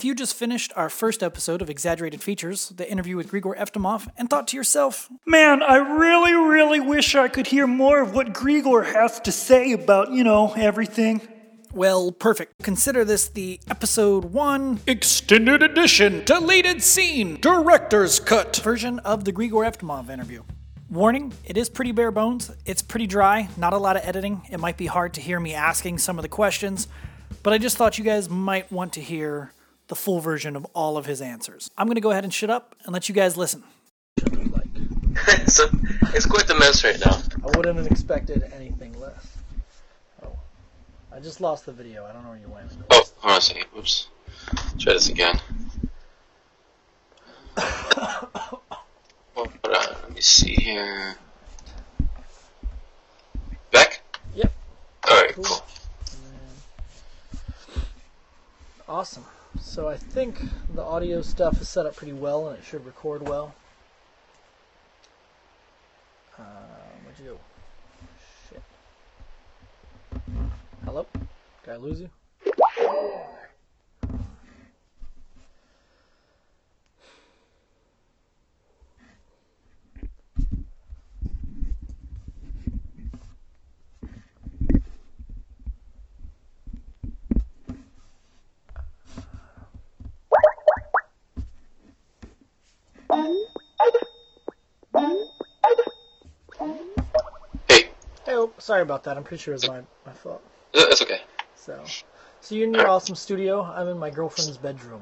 If you just finished our first episode of Exaggerated Features, the interview with Grigor Eftimov, and thought to yourself, man, I really, really wish I could hear more of what Grigor has to say about, you know, everything. Well, perfect. Consider this the episode 1 extended edition, deleted scene, director's cut version of the Grigor Eftimov interview. Warning, it is pretty bare bones, it's pretty dry, not a lot of editing, it might be hard to hear me asking some of the questions, but I just thought you guys might want to hear the full version of all of his answers. I'm going to go ahead and shut up and let you guys listen. It's quite the mess right now. I wouldn't have expected anything less. Oh, I just lost the video. I don't know where you went. Oh, hold on a second. Oops. Try this again. Well, hold on. Let me see here. Back? Yep. All right, cool. Awesome. So I think the audio stuff is set up pretty well, and it should record well. Where'd you go? Shit. Hello? Did I lose you? Sorry about that. I'm pretty sure it was my fault. It's okay. So you're in your awesome studio. I'm in my girlfriend's bedroom.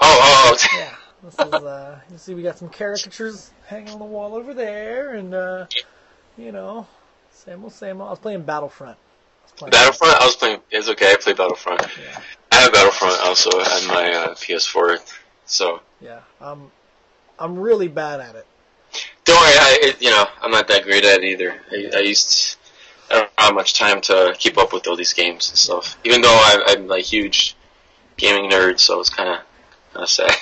Oh. Yeah. This is, you see we got some caricatures hanging on the wall over there, and, you know, same old. I was playing Battlefront. It's okay. I play Battlefront. Yeah. I have Battlefront also on my PS4, so. Yeah. I'm really bad at it. Don't worry. I'm not that great at it either. I don't have much time to keep up with all these games and stuff. Even though I'm a huge gaming nerd, so it's kind of sad.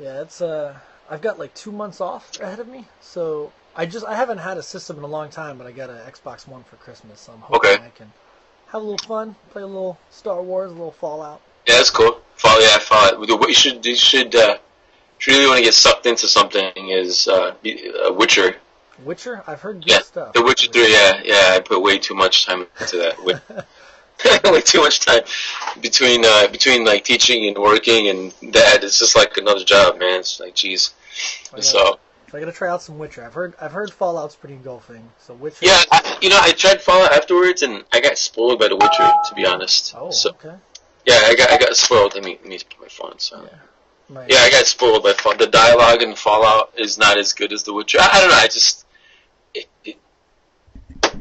Yeah, it's I've got like 2 months off ahead of me, so I haven't had a system in a long time, but I got an Xbox One for Christmas, so I'm hoping I can have a little fun, play a little Star Wars, a little Fallout. Yeah, that's cool. Fallout. What you should really want to get sucked into something is Witcher. Witcher? I've heard good stuff. The Witcher 3, yeah. I put way too much time into that. Way too much time between like teaching and working and that. It's just like another job, man. It's like, jeez. So I gotta try out some Witcher. I've heard Fallout's pretty engulfing. So Witcher. Yeah, I tried Fallout afterwards and I got spoiled by the Witcher, to be honest. Oh, so, okay. Yeah, I got spoiled. Let me put my phone. So. Yeah. Yeah, I got spoiled by Fallout. The dialogue in Fallout is not as good as The Witcher. I don't know.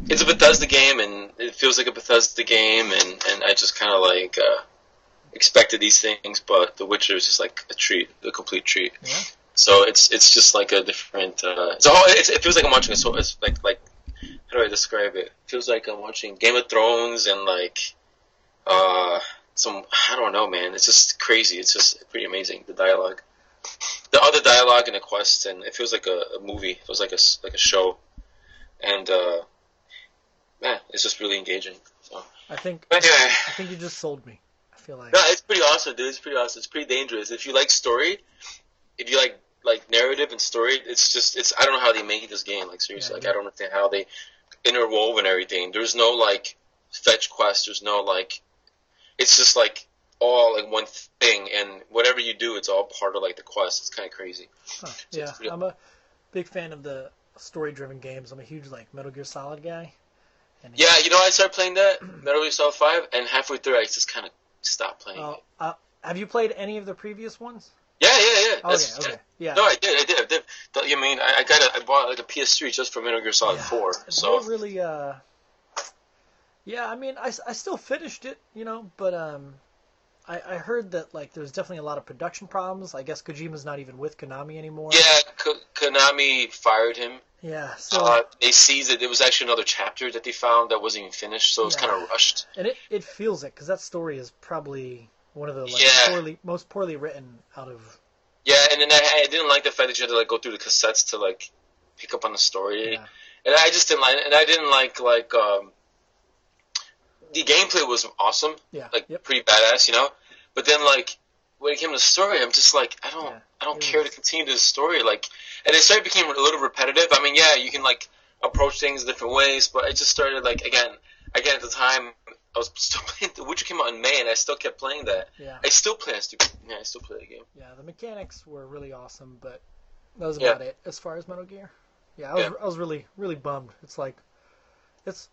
It's a Bethesda game, and it feels like a Bethesda game, and I just kind of like expected these things, but The Witcher is just like a complete treat. Yeah. So it's just like a different. It feels like I'm watching a. It's like how do I describe it? It feels like I'm watching Game of Thrones and like. I don't know, man. It's just crazy. It's just pretty amazing, the dialogue. The other dialogue in the quest, and it feels like a movie. It feels like a show. And, it's just really engaging. So. I think you just sold me. I feel like... No, it's pretty awesome, dude. It's pretty awesome. It's pretty dangerous. If you like story, if you like narrative and story, it's I don't know how they make this game. Like, seriously, I don't understand how they interwove and everything. There's no, like, fetch quest. There's no, like... It's just like all like one thing, and whatever you do, it's all part of like the quest. It's kind of crazy. Huh, so yeah, I'm a big fan of the story-driven games. I'm a huge like Metal Gear Solid guy. I started playing that Metal Gear Solid 5, and halfway through, I just kind of stopped playing. Have you played any of the previous ones? Yeah. Okay. No, I did. You mean I bought like a PS3 just for Metal Gear Solid 4. So really. Yeah, I mean, I still finished it, you know, but I heard that, like, there's definitely a lot of production problems. I guess Kojima's not even with Konami anymore. Yeah, Konami fired him. Yeah, so... they seized it. It was actually another chapter that they found that wasn't even finished, so it was kind of rushed. And it feels it, because that story is probably one of the, like, most poorly written out of... Yeah, and then I didn't like the fact that you had to, like, go through the cassettes to, like, pick up on the story. Yeah. And I just didn't like... And I didn't like, The gameplay was awesome, pretty badass, you know. But then, like, when it came to the story, I'm just like, I don't care to continue this story. Like, and it started became a little repetitive. I mean, yeah, you can like approach things different ways, but it just started like again at the time I was still playing the Witcher came out in May, and I still kept playing that. Yeah, I still play the game. Yeah, the mechanics were really awesome, but that was about it as far as Metal Gear. Yeah, I was really, really bummed. It's like, it's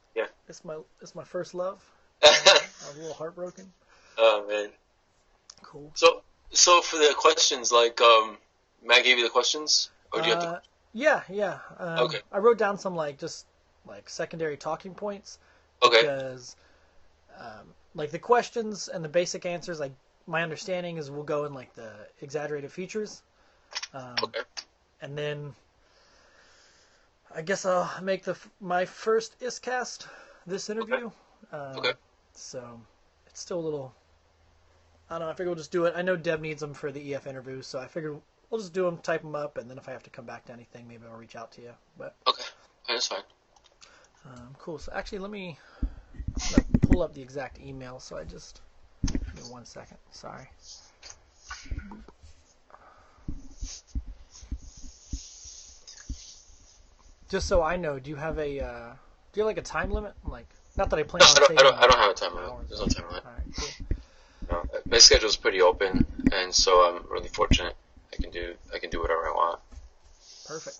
my first love. I was a little heartbroken. Oh man. Cool. So for the questions, like, Matt gave you the questions, or do you have to? Yeah. Okay. I wrote down some just secondary talking points. Okay. Because, the questions and the basic answers, like, my understanding is we'll go in like the exaggerated features. Okay. And then I guess I'll make my first ISCAST, this interview. Okay. So it's still a little, I don't know, I figure we'll just do it. I know Deb needs them for the EF interview, so I figure we'll just do them, type them up, and then if I have to come back to anything, maybe I'll reach out to you. But okay, that's fine. Cool. So actually, let me pull up the exact email, so I just, give me one second, sorry. Just so I know, do you have a time limit? Like, not that I plan on taking I don't have a time limit. There's no time limit. All right, cool. No, my schedule's pretty open, and so I'm really fortunate. I can do whatever I want. Perfect.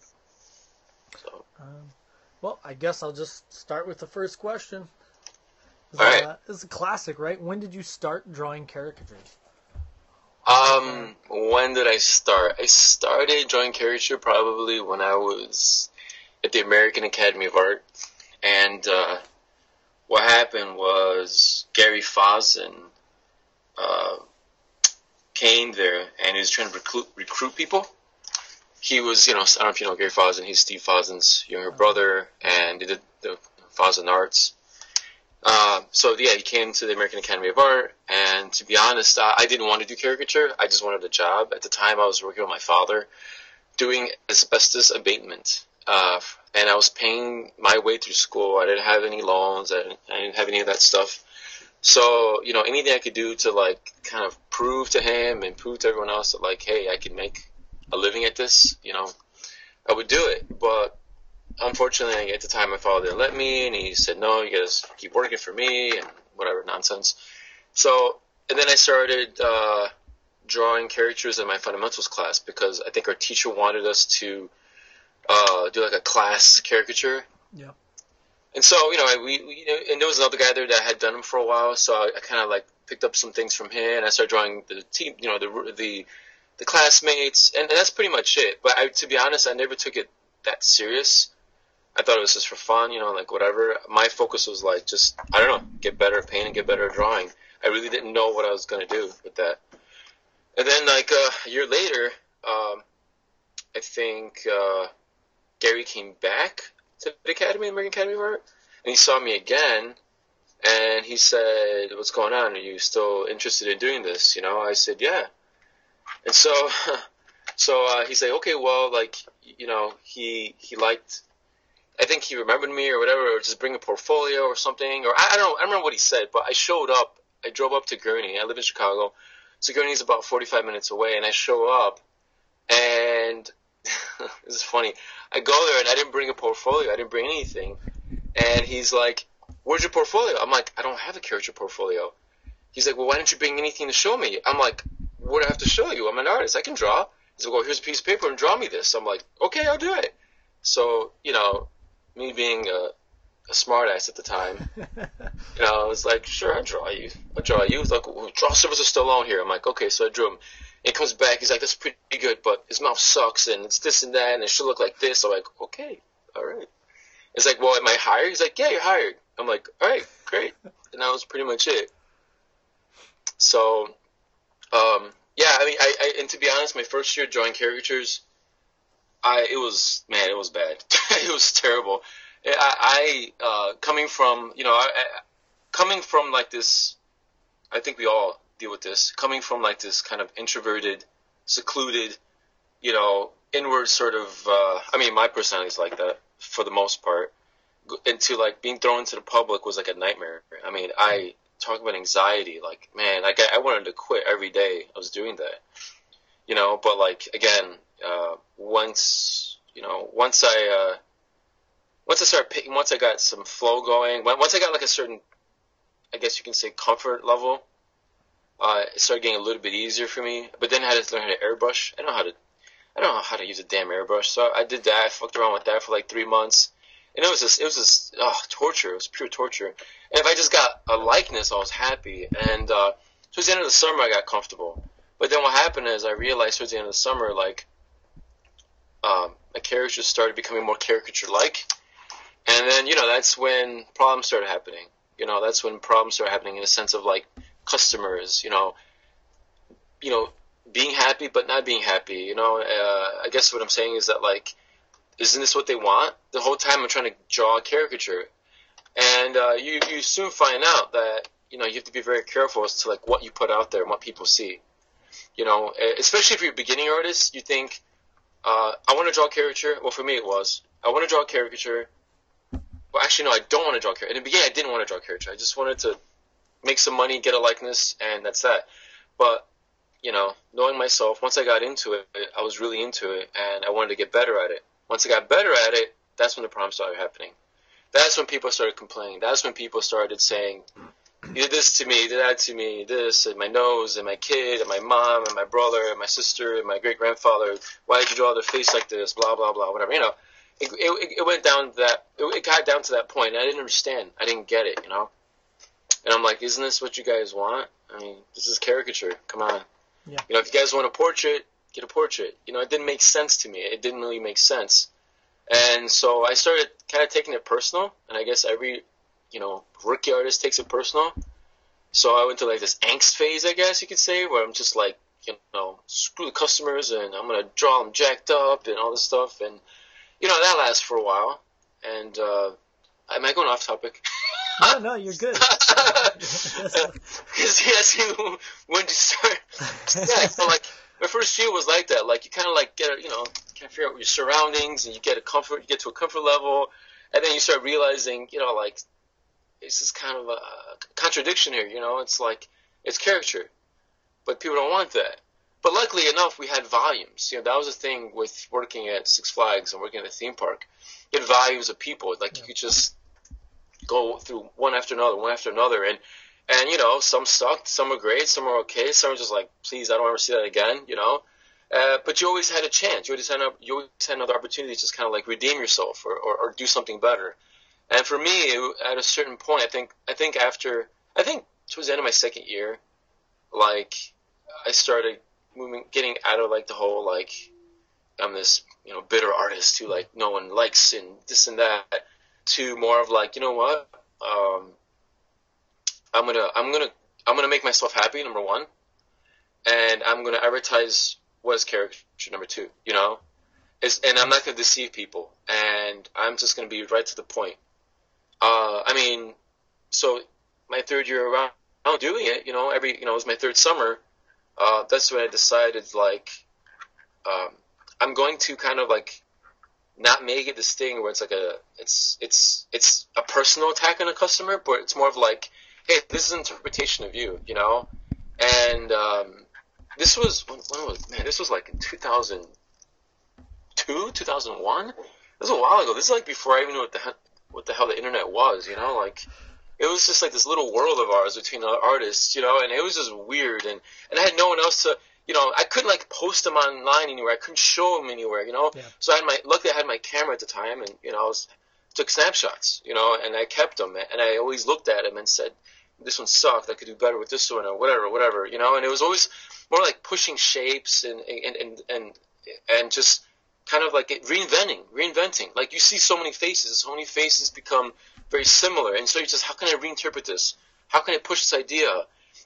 So. Well, I guess I'll just start with the first question. All right. This is a classic, right? When did you start drawing caricatures? When did I start? I started drawing caricature probably when I was at the American Academy of Art, and what happened was Gary Fazen came there, and he was trying to recruit people. He was, I don't know if you know Gary Fazen, he's Steve Fazen's younger brother, and he did the Fazen Arts. He came to the American Academy of Art, and to be honest, I didn't want to do caricature, I just wanted a job. At the time, I was working with my father doing asbestos abatement. And I was paying my way through school. I didn't have any loans. I didn't have any of that stuff. So, anything I could do to, kind of prove to him and prove to everyone else that, hey, I can make a living at this, I would do it. But unfortunately, at the time, my father didn't let me, and he said, no, you guys keep working for me and whatever nonsense. So, and then I started drawing caricatures in my fundamentals class because I think our teacher wanted us to do a class caricature. Yeah. And so, and there was another guy there that had done them for a while, so I kind of picked up some things from him, and I started drawing the team, the classmates, and that's pretty much it. But to be honest, I never took it that serious. I thought it was just for fun, whatever. My focus was just, I don't know, get better at painting, get better at drawing. I really didn't know what I was going to do with that. And then a year later, I think Gary came back to the American Academy of Art, and he saw me again, and he said, what's going on? Are you still interested in doing this? I said, yeah. And so he said, okay, well, he liked, I think he remembered me or whatever, or just bring a portfolio or something, or I don't remember what he said, but I showed up. I drove up to Gurnee. I live in Chicago, so Gurnee's about 45 minutes away, and I show up, and this is funny. I go there and I didn't bring a portfolio. I didn't bring anything. And he's like, where's your portfolio? I'm like, I don't have a caricature portfolio. He's like, well, why didn't you bring anything to show me? I'm like, what do I have to show you? I'm an artist. I can draw. He's like, well, here's a piece of paper and draw me this. I'm like, okay, I'll do it. So, me being a smart ass at the time, I was like, sure, I'll draw you. He's like, well, draw Sylvester Stallone here. I'm like, okay, so I drew him. It comes back, he's like, that's pretty good, but his mouth sucks, and it's this and that, and it should look like this. I'm like, okay, all right. It's like, well, am I hired? He's like, yeah, you're hired. I'm like, all right, great. And that was pretty much it. So, and to be honest, my first year drawing caricatures, it was bad. It was terrible. Coming from like this, I think we all deal with this, coming from this kind of introverted, secluded, inward sort of my personality is like that for the most part, into being thrown into the public was a nightmare. I mean, I talking about anxiety, like, man, like, I wanted to quit every day I was doing that, you know, but, like, again, once I got some flow going, once I got, like, a certain, I guess you can say, comfort level, it started getting a little bit easier for me, but then I had to learn how to airbrush. I don't know how to use a damn airbrush, so I did that. I fucked around with that for, like, 3 months. And it was just torture. It was pure torture. And if I just got a likeness, I was happy. And towards the end of the summer, I got comfortable. But then what happened is I realized towards the end of the summer, like, my characters started becoming more caricature-like. And then, you know, that's when problems started happening. You know, that's when problems started happening in a sense of, like, customers, you know, being happy but not being happy. You know, I guess what I'm saying is that, like, isn't this what they want? The whole time I'm trying to draw a caricature. And you soon find out that, you know, you have to be very careful as to, like, what you put out there and what people see. You know, especially if you're a beginning artist, you think, I want to draw a caricature. Well, for me it was, I want to draw a caricature. Well, actually, no, I don't want to draw a caricature. In the beginning, I didn't want to draw a caricature. I just wanted to make some money, get a likeness, and that's that. But, you know, knowing myself, once I got into it, I was really into it, and I wanted to get better at it. Once I got better at it, that's when the problems started happening. That's when people started complaining. That's when people started saying, you did this to me, did that to me, this, and my nose, and my kid, and my mom, and my brother, and my sister, and my great-grandfather. Why did you draw their face like this, blah, blah, blah, whatever. You know, it went down to that. It got down to that point, and I didn't understand. I didn't get it, you know. And I'm like, isn't this what you guys want? I mean, this is caricature. Come on. Yeah. You know, if you guys want a portrait, get a portrait. You know, it didn't make sense to me. It didn't really make sense. And so I started kind of taking it personal, and I guess every, you know, rookie artist takes it personal. So I went to, like, this angst phase, I guess you could say, where I'm just like, you know, screw the customers, and I'm going to draw them jacked up and all this stuff. And, you know, that lasts for a while. And am I going off topic? No, you're good. Because he asked me when to start. Yeah, so, like, my first year was like that. Like, you kind of, like, get a, you know, kind of figure out your surroundings, and you get to a comfort level, and then you start realizing, you know, like, it's this kind of a contradiction here. You know, it's like, it's caricature, but people don't want that. But luckily enough, we had volumes. You know, that was the thing with working at Six Flags and working at a theme park. You had volumes of people. Like, you could just go through one after another, and you know, some sucked, some were great, some were okay, some were just like, please, I don't ever see that again, you know. But you always had a chance. You always had another opportunity to just kind of, like, redeem yourself or do something better. And for me, at a certain point, I think towards the end of my second year, like, I started getting out of, like, the whole, like, I'm this, you know, bitter artist who, like, no one likes and this and that, to more of, like, you know what, I'm gonna make myself happy, number one, and I'm gonna advertise what is caricature, number two, you know, and I'm not gonna deceive people, and I'm just gonna be right to the point. I mean, so my third year around doing it, you know, it was my third summer. That's when I decided, like, I'm going to kind of, like, not make it this thing where it's like it's a personal attack on a customer, but it's more of like, hey, this is an interpretation of you, you know. And this was this was like in 2002, 2001. This was a while ago. This is like before I even knew what the hell the internet was, you know. Like, it was just like this little world of ours between other artists, you know. And it was just weird, and I had no one else to. You know, I couldn't, like, post them online anywhere. I couldn't show them anywhere, you know. Yeah. So luckily I had my camera at the time, and, you know, took snapshots, you know, and I kept them. And I always looked at them and said, this one sucked. I could do better with this one or whatever, you know. And it was always more like pushing shapes and just kind of like reinventing. Like, you see so many faces. So many faces become very similar. And so you're just, how can I reinterpret this? How can I push this idea,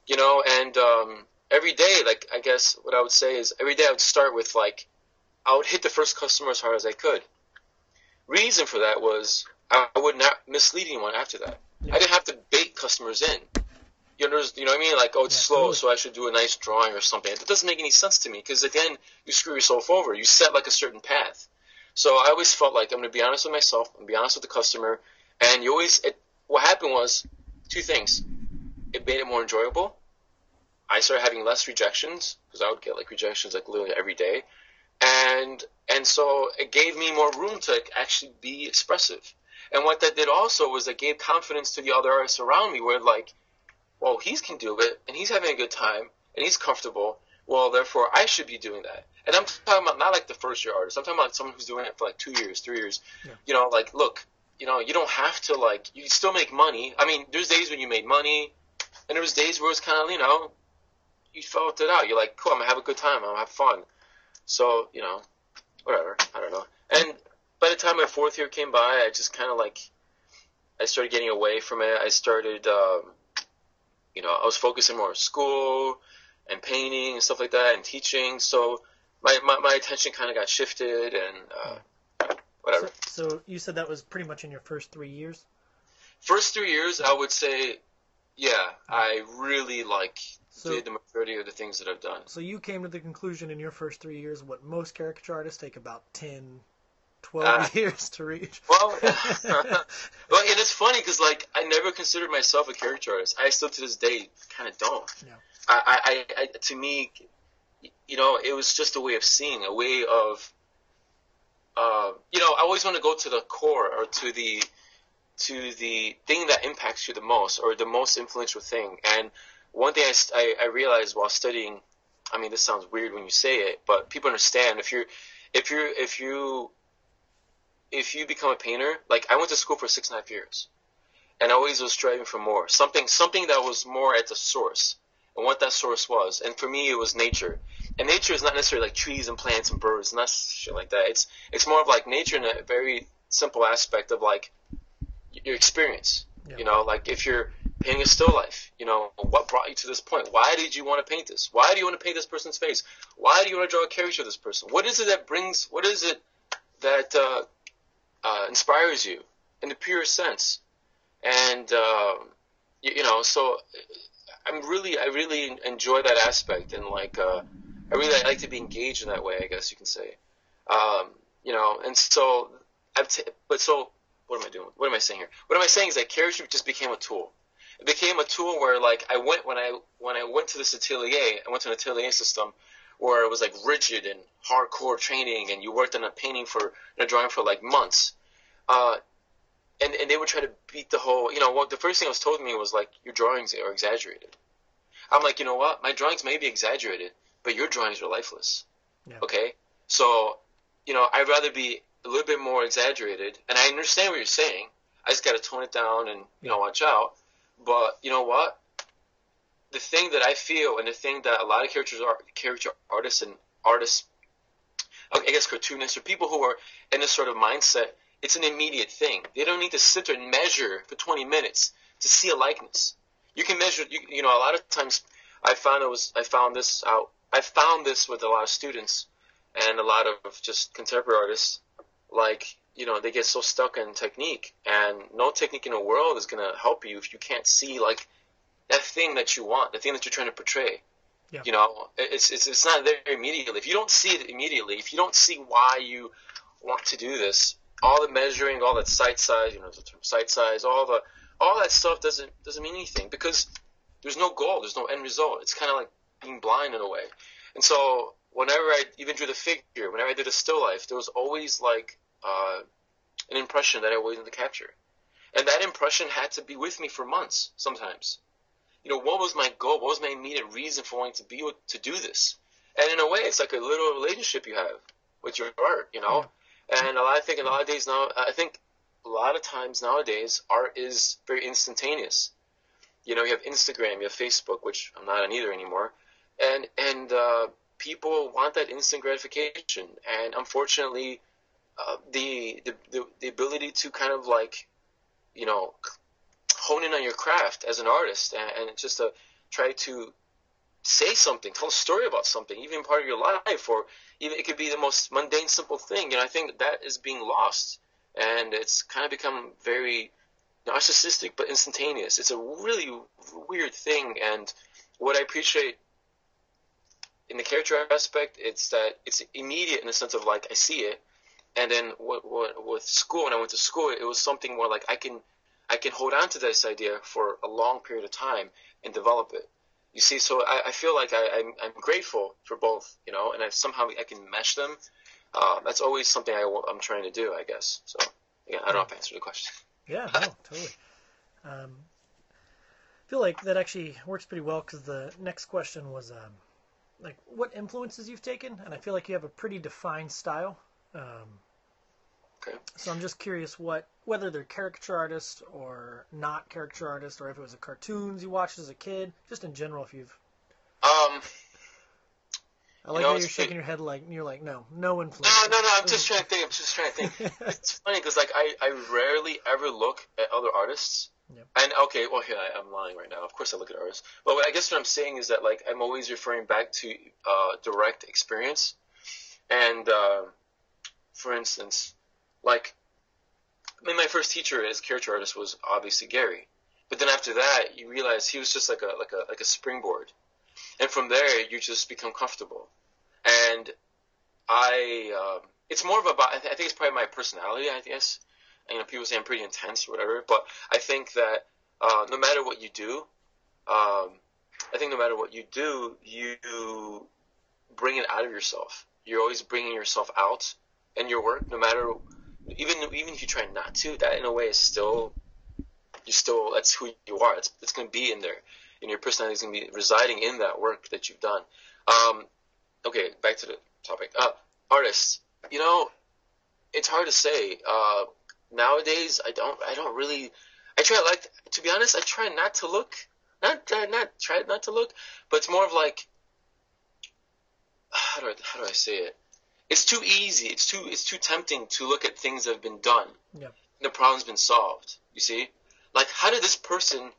you know, and every day, like, I guess what I would say is every day I would start with, like, I would hit the first customer as hard as I could. Reason for that was I would not mislead anyone after that. Yeah. I didn't have to bait customers in. You know what I mean? Like, oh, it's slow, so I should do a nice drawing or something. That doesn't make any sense to me, because at the end, you screw yourself over. You set, like, a certain path. So I always felt like I'm going to be honest with myself. I'm going to be honest with the customer. And what happened was two things. it made it more enjoyable. I started having less rejections, because I would get like rejections like literally every day, and so it gave me more room to actually be expressive. And what that did also was it gave confidence to the other artists around me, where like, well, he can do it, and he's having a good time, and he's comfortable. Well, therefore, I should be doing that. And I'm talking about not like the first-year artist. I'm talking about someone who's doing it for like 2 years, 3 years. Yeah. You know, like, look, you know, you don't have to like – you still make money. I mean, there's days when you made money, and there was days where it was kind of, you know, you felt it out. You're like, cool, I'm going to have a good time. I'm going to have fun. So, you know, whatever. I don't know. And by the time my fourth year came by, I just kind of like – I started getting away from it. I started you know, I was focusing more on school and painting and stuff like that, and teaching. So my attention kind of got shifted, and whatever. So you said that was pretty much in your first 3 years? First 3 years, I would say, yeah, I really did the majority of the things that I've done. So you came to the conclusion in your first 3 years what most caricature artists take about 10, 12 years to reach. Well, and it's funny because like I never considered myself a caricature artist. I still to this day kind of don't. Yeah. I to me, you know, it was just a way of seeing, a way of, you know, I always want to go to the core, or to the thing that impacts you the most, or the most influential thing. And one thing I realized while studying, I mean, this sounds weird when you say it, but people understand if you become a painter, like I went to school for 6.5 years, and I always was striving for more, something that was more at the source. And what that source was, and for me it was nature. And nature is not necessarily like trees and plants and birds and that shit like that. It's more of like nature in a very simple aspect of like your experience. Yeah. You know, like if you're painting a still life, you know, what brought you to this point? Why did you want to paint this? Why do you want to paint this person's face? Why do you want to draw a caricature of this person? What is it that brings? What is it that inspires you in the purest sense? And you know, so. I really enjoy that aspect, and like I like to be engaged in that way, I guess you can say, you know. And so what am I saying here? What am I saying is that caricature just became a tool. It became a tool where like I went to this atelier, I went to an atelier system where it was like rigid and hardcore training, and you worked on a drawing for like months. And they would try to beat the whole, you know, what the first thing I was told to me was like, your drawings are exaggerated. I'm like, you know what? My drawings may be exaggerated, but your drawings are lifeless. Yeah. Okay? So, you know, I'd rather be a little bit more exaggerated. And I understand what you're saying. I just got to tone it down and, you know, watch out. But you know what? The thing that I feel, and the thing that a lot of caricature artists and artists, I guess cartoonists, or people who are in this sort of mindset, it's an immediate thing. They don't need to sit there and measure for 20 minutes to see a likeness. You can measure, you know, a lot of times I found this with a lot of students and a lot of just contemporary artists. Like, you know, they get so stuck in technique, and no technique in the world is going to help you if you can't see like that thing that you want, the thing that you're trying to portray. Yeah. You know, it's not there immediately. If you don't see it immediately, if you don't see why you want to do this, all the measuring, all that sight size, you know, the term sight size, all that stuff doesn't mean anything, because there's no goal, there's no end result. It's kind of like being blind in a way. And so whenever I even drew the figure, whenever I did a still life, there was always like an impression that I wanted to capture, and that impression had to be with me for months sometimes. You know, what was my goal? What was my immediate reason for wanting to do this? And in a way, it's like a little relationship you have with your art, you know. Yeah. And I think a lot of times nowadays, art is very instantaneous. You know, you have Instagram, you have Facebook, which I'm not on either anymore, and people want that instant gratification. And unfortunately, the ability to kind of like, you know, hone in on your craft as an artist, and just to try to say something, tell a story about something, even part of your life, or even it could be the most mundane, simple thing. You know, I think that is being lost, and it's kind of become very narcissistic but instantaneous. It's a really weird thing, and what I appreciate in the character aspect, it's that it's immediate in the sense of like I see it, and then with school, when I went to school, it was something more like I can I can hold on to this idea for a long period of time and develop it. You see, so I feel like I'm grateful for both, you know, and I can mesh them. That's always something I'm trying to do, I guess. So, yeah, I don't know if I answered the question. Yeah, no, totally. I feel like that actually works pretty well because the next question was, like, what influences you've taken? And I feel like you have a pretty defined style. Okay. So I'm just curious whether they're caricature artists or not caricature artists, or if it was the cartoons you watched as a kid, just in general, if you've... I like how you're shaking your head like you're like, no influence. No, I'm just trying to think. It's funny because, like, I rarely ever look at other artists. Yep. And, okay, well, here, I'm lying right now. Of course I look at artists. But I guess what I'm saying is that, like, I'm always referring back to direct experience. And, for instance, like, I mean, my first teacher as character artist was obviously Gary. But then after that, you realize he was just like a springboard. And from there, you just become comfortable. And it's more of about, I think it's probably my personality, I guess. You know, people say I'm pretty intense or whatever, but I think that no matter what you do, you bring it out of yourself. You're always bringing yourself out in your work, no matter, even if you try not to. That in a way is still, that's who you are. It's going to be in there, and your personality is going to be residing in that work that you've done. Okay, back to the topic. Artists, you know, it's hard to say. Nowadays, I don't really. I try, like, to be honest, I try not to look. But it's more of like. How do I say it? It's too easy. It's too tempting to look at things that have been done. Yeah. And the problem's been solved. You see, like, how does this person,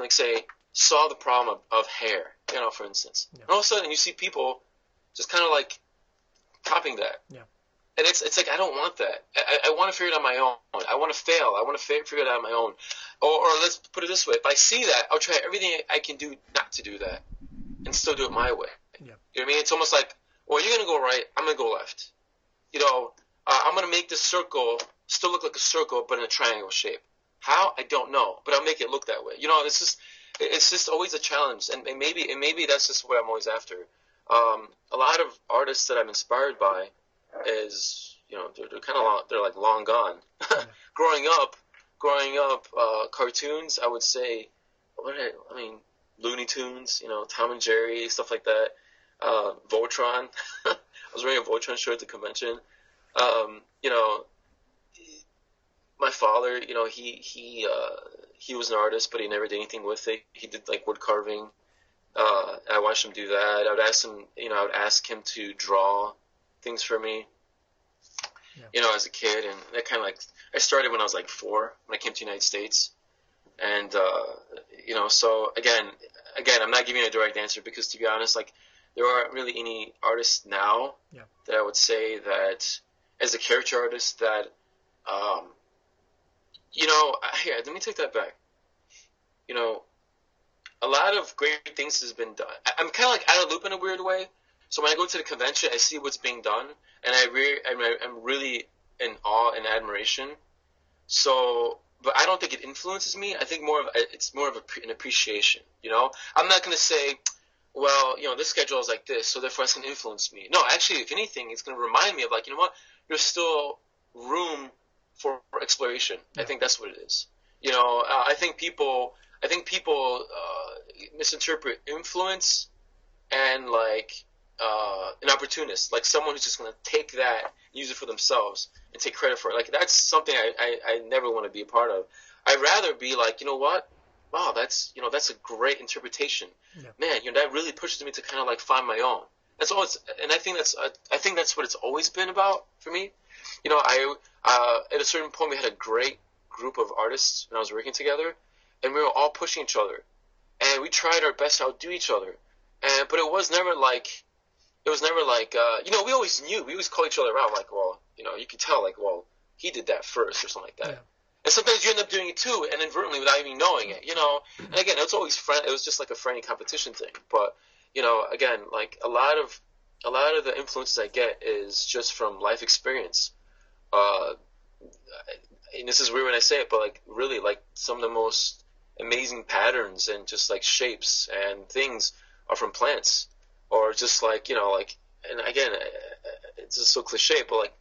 like, say, solve the problem of hair? You know, for instance. Yeah. And all of a sudden, you see people just kind of like topping that. Yeah. And it's like, I don't want that. I want to figure it out on my own. I want to fail. I want to figure it out on my own. Or let's put it this way. If I see that, I'll try everything I can do not to do that and still do it my way. Yeah. You know what I mean? It's almost like, well, you're going to go right. I'm going to go left. You know, I'm going to make this circle still look like a circle but in a triangle shape. How? I don't know. But I'll make it look that way. You know, it's just always a challenge. And maybe that's just what I'm always after. A lot of artists that I'm inspired by is, you know, they're kind of like long gone. growing up, cartoons, I would say, Looney Tunes, you know, Tom and Jerry, stuff like that. Voltron. I was wearing a Voltron shirt at the convention. You know, my father, you know, he was an artist, but he never did anything with it. He did, like, wood carving. I watched him do that. I would ask him to draw things for me, yeah, you know, as a kid. And that kind of, like, I started when I was like 4 when I came to the United States. And, you know, so again, I'm not giving you a direct answer because, to be honest, like, there aren't really any artists now, yeah, that I would say that as a character artist that, you know, here, let me take that back. You know, a lot of great things has been done. I'm kind of like out of loop in a weird way. So when I go to the convention, I see what's being done, and I'm really in awe and admiration. So, but I don't think it influences me. I think it's more of an appreciation. You know, I'm not going to say, well, you know, this schedule is like this, so therefore it's going to influence me. No, actually, if anything, it's going to remind me of, like, you know what, there's still room for exploration. Yeah. I think that's what it is. You know, I think people misinterpret influence and, like, an opportunist, like someone who's just going to take that, use it for themselves, and take credit for it. Like, that's something I never want to be a part of. I'd rather be like, you know what? Wow, that's a great interpretation. Yeah. Man, you know, that really pushes me to kind of like find my own. That's all. And I think that's what it's always been about for me. You know, at a certain point we had a great group of artists when I was working together, and we were all pushing each other, and we tried our best to outdo each other. And but it was never like you know, we always call each other out, like, well, you know, you could tell, like, well, he did that first or something like that. Yeah. And sometimes you end up doing it too, and inadvertently, without even knowing it, you know. And again, it was just like a friendly competition thing. But, you know, again, like a lot of the influences I get is just from life experience. and this is weird when I say it, but like really like some of the most amazing patterns and just like shapes and things are from plants, or just like, you know, like, and again, it's just so cliche, but like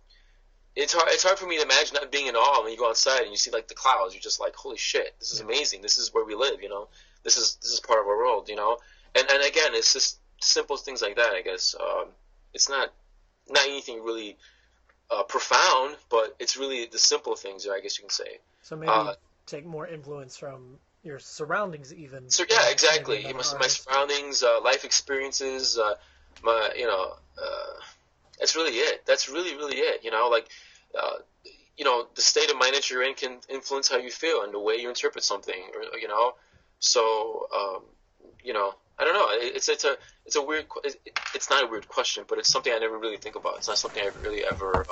it's hard for me to imagine not being in awe when you go outside and you see like the clouds. You're just like, holy shit, this is amazing. This is where we live, you know, this is part of our world, you know, and again, it's just simple things like that, I guess. It's not anything really profound, but it's really the simple things, I guess you can say. So maybe take more influence from your surroundings, even. So yeah, exactly. My surroundings, life experiences, my, you know, that's really it. That's really, really it. You know, like, you know, the state of mind that you're in can influence how you feel and the way you interpret something, or, you know. So, you know, I don't know. It's a weird. It's not a weird question, but it's something I never really think about. It's not something I really ever.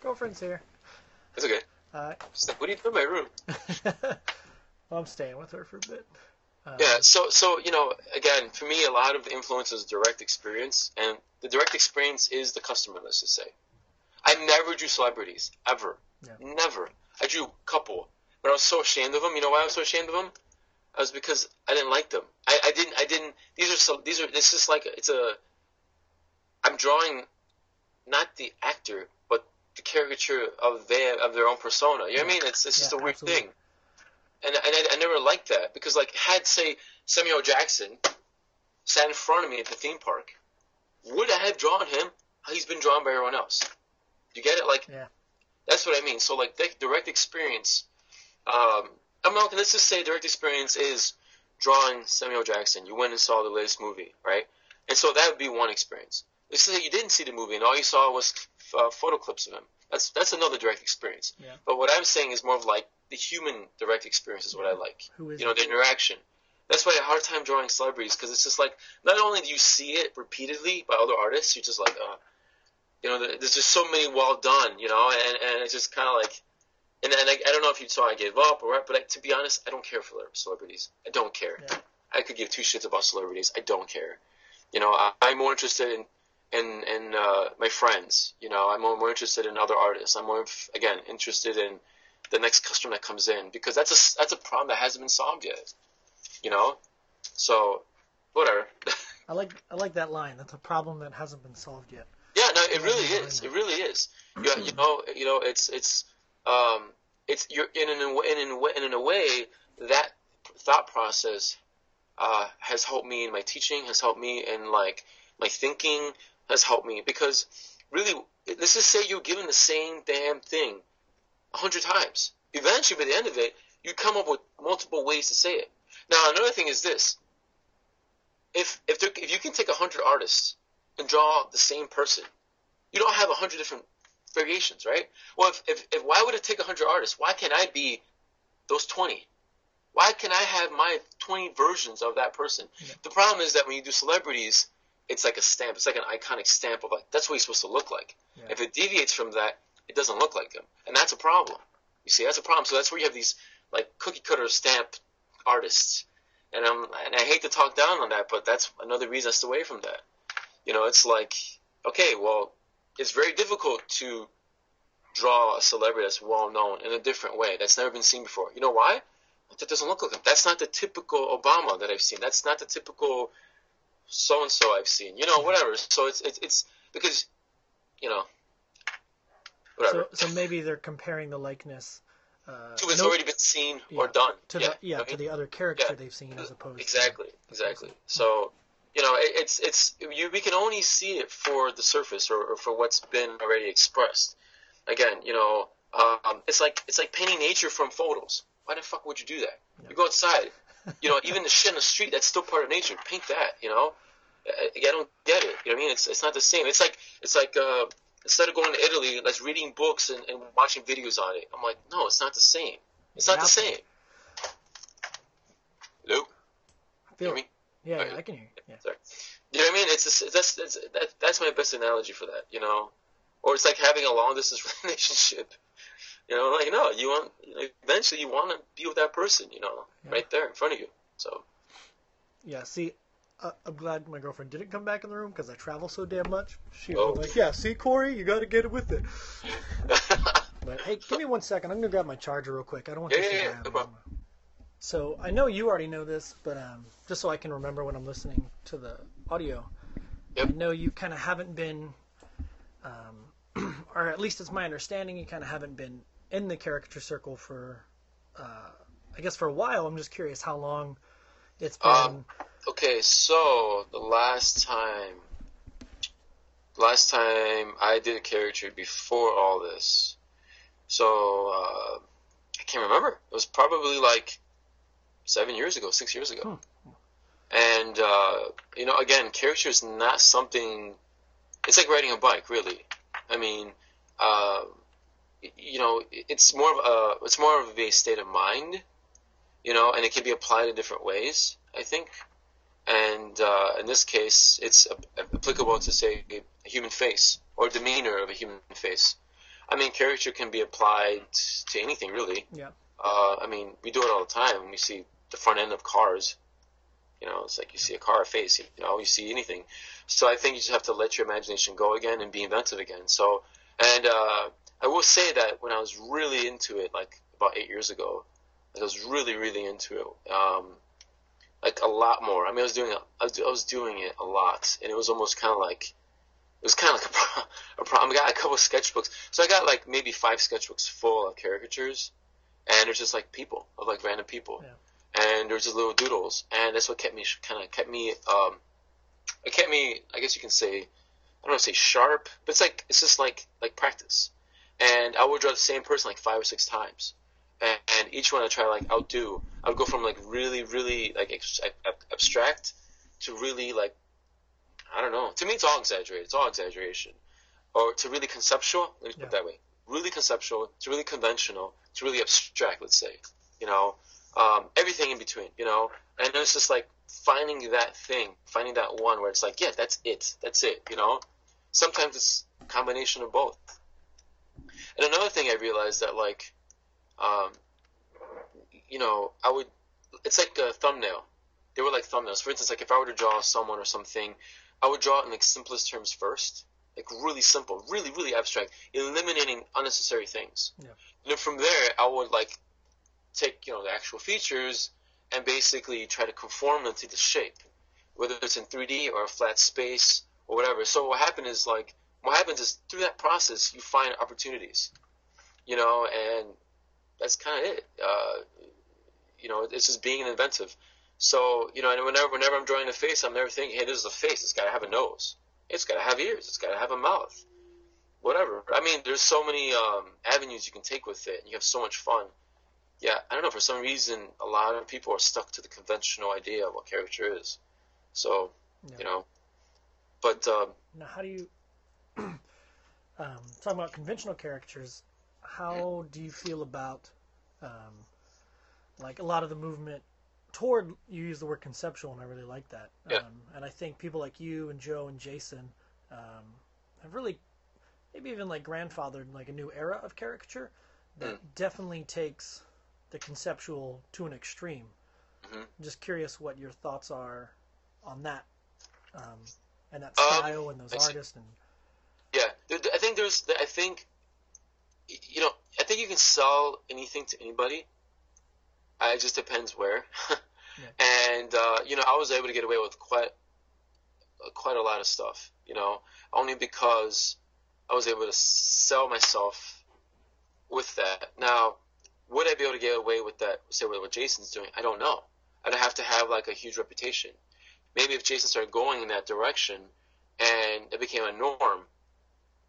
Girlfriend's here. It's okay. She's like, what do you do in my room? Well, I'm staying with her for a bit. Yeah. So you know, again, for me, a lot of the influence is direct experience, and the direct experience is the customer. Let's just say, I never drew celebrities ever. Yeah. Never. I drew a couple, but I was so ashamed of them. You know why I was so ashamed of them? It was because I didn't like them. I didn't. This is like I'm drawing, not the actor, but the caricature of their own persona. You know what I mean? It's just a weird thing. And I never liked that, because like had say Samuel Jackson sat in front of me at the theme park, would I have drawn him how he's been drawn by everyone else? You get it? Like, yeah. That's what I mean. So like that direct experience. Let's just say direct experience is drawing Samuel Jackson. You went and saw the latest movie, right? And so that would be one experience. Let's say you didn't see the movie and all you saw was photo clips of him. That's another direct experience. Yeah. But what I'm saying is more of like the human direct experience is what I like. You know, the interaction. That's why I had a hard time drawing celebrities, because it's just like, not only do you see it repeatedly by other artists, you're just like, you know, there's just so many well done, you know, and it's just kind of like, And I don't know if you saw I gave up or what, but to be honest, I don't care for celebrities. I don't care. Yeah. I could give two shits about celebrities. I don't care. You know, I'm more interested in my friends. You know, I'm more interested in other artists. I'm more, again, interested in the next customer that comes in, because that's a problem that hasn't been solved yet. You know, so whatever. I like that line. That's a problem that hasn't been solved yet. Yeah, no, it really is. It really is. You know, it's. In a way that thought process has helped me in my teaching, has helped me in like my thinking, has helped me, because really, let's just say you're given the same damn thing 100 times. Eventually, by the end of it, you come up with multiple ways to say it. Now, another thing is this: if you can take 100 artists and draw the same person, you don't have 100 different variations, right? Well, if why would it take 100 artists? Why can't I be those 20? Why can I have my 20 versions of that person? Yeah. The problem is that when you do celebrities, it's like a stamp. It's like an iconic stamp of like, that's what he's supposed to look like. Yeah. If it deviates from that, it doesn't look like him, and that's a problem. You see, that's a problem. So that's where you have these like cookie cutter stamp artists, and I hate to talk down on that, but that's another reason I stay away from that. You know, it's like, okay, well, it's very difficult to draw a celebrity that's well-known in a different way, that's never been seen before. You know why? That doesn't look like him. That's not the typical Obama that I've seen. That's not the typical so-and-so I've seen. You know, whatever. So it's because, you know, whatever. So maybe they're comparing the likeness. To what's already been seen or done. To the other character they've seen, as opposed to. Exactly. So... You know, we can only see it for the surface, or for what's been already expressed. Again, you know, it's like painting nature from photos. Why the fuck would you do that? You go outside, you know, even the shit in the street, that's still part of nature. Paint that, you know. I don't get it. You know what I mean? It's not the same. It's like instead of going to Italy, like reading books and watching videos on it. I'm like, no, it's not the same. It's not the same. Hello? You know what I mean? Yeah, right. I can hear you. Yeah. Sorry. You know what I mean? That's my best analogy for that, you know? Or it's like having a long-distance relationship. You know, like, no, eventually you want to be with that person, you know, right there in front of you. So. Yeah, see, I'm glad my girlfriend didn't come back in the room because I travel so damn much. She was like, yeah, see, Corey, you got to get it with it. But hey, give me 1 second. I'm going to grab my charger real quick. I don't want this to happen. No, so I know you already know this, but just so I can remember when I'm listening to the audio, I know you kind of haven't been, or at least it's my understanding, you kind of haven't been in the caricature circle for, I guess, for a while. I'm just curious how long it's been. Okay, so the last time I did a caricature before all this, so I can't remember. It was probably like 6 years ago. Hmm. And, you know, again, caricature is not something – it's like riding a bike, really. I mean, you know, it's more of a state of mind, you know, and it can be applied in different ways, I think. And in this case, it's applicable to, say, a human face or demeanor of a human face. I mean, caricature can be applied to anything, really. Yeah. I mean, we do it all the time when we see the front end of cars. You know, it's like you see a car, a face, you know, you see anything. So I think you just have to let your imagination go again and be inventive again. So, and I will say that when I was really into it, like about 8 years ago, I was really, really into it. Like a lot more. I mean, I was doing it a lot, and it was almost kind of like, it was kind of like a problem. I got a couple of sketchbooks, so I got like maybe 5 sketchbooks full of caricatures, and there's just like people, of like random people, and there's just little doodles, and that's what kept me, I guess you can say, I don't want to say sharp, but it's like, it's just like practice, and I would draw the same person like 5 or 6 times. And each one I try to like outdo. I would go from like really, really like abstract to really like, I don't know. To me, it's all exaggerated. It's all exaggeration. Or to really conceptual. Let me put it that way. Really conceptual to really conventional to really abstract. Let's say, you know, everything in between. You know, and it's just like finding that thing, finding that one where it's like, yeah, that's it. That's it. You know, sometimes it's a combination of both. And another thing I realized that like. You know, I would, it's like a thumbnail. They were like thumbnails. For instance, like if I were to draw someone or something, I would draw it in like simplest terms first, like really simple, really, really abstract, eliminating unnecessary things. Yeah. And then from there, I would like take, you know, the actual features and basically try to conform them to the shape, whether it's in 3D or a flat space or whatever. So what happens is through that process, you find opportunities, you know, and that's kind of it. You know, it's just being inventive. So, you know, and whenever I'm drawing a face, I'm never thinking, hey, this is a face. It's got to have a nose. It's got to have ears. It's got to have a mouth. Whatever. I mean, there's so many avenues you can take with it, and you have so much fun. Yeah, I don't know. For some reason, a lot of people are stuck to the conventional idea of what caricature is. So, you know. But now, how do you – talking about conventional caricatures – how do you feel about, like, a lot of the movement toward, you use the word conceptual, and I really like that. Yeah. And I think people like you and Joe and Jason have really maybe even, like, grandfathered, like, a new era of caricature that definitely takes the conceptual to an extreme. Mm-hmm. I'm just curious what your thoughts are on that and that style and those artists. And... Yeah, I think you know, I think you can sell anything to anybody. It just depends where. And, you know, I was able to get away with quite a lot of stuff, you know, only because I was able to sell myself with that. Now, would I be able to get away with that, say, with what Jason's doing? I don't know. I'd have to have, like, a huge reputation. Maybe if Jason started going in that direction and it became a norm,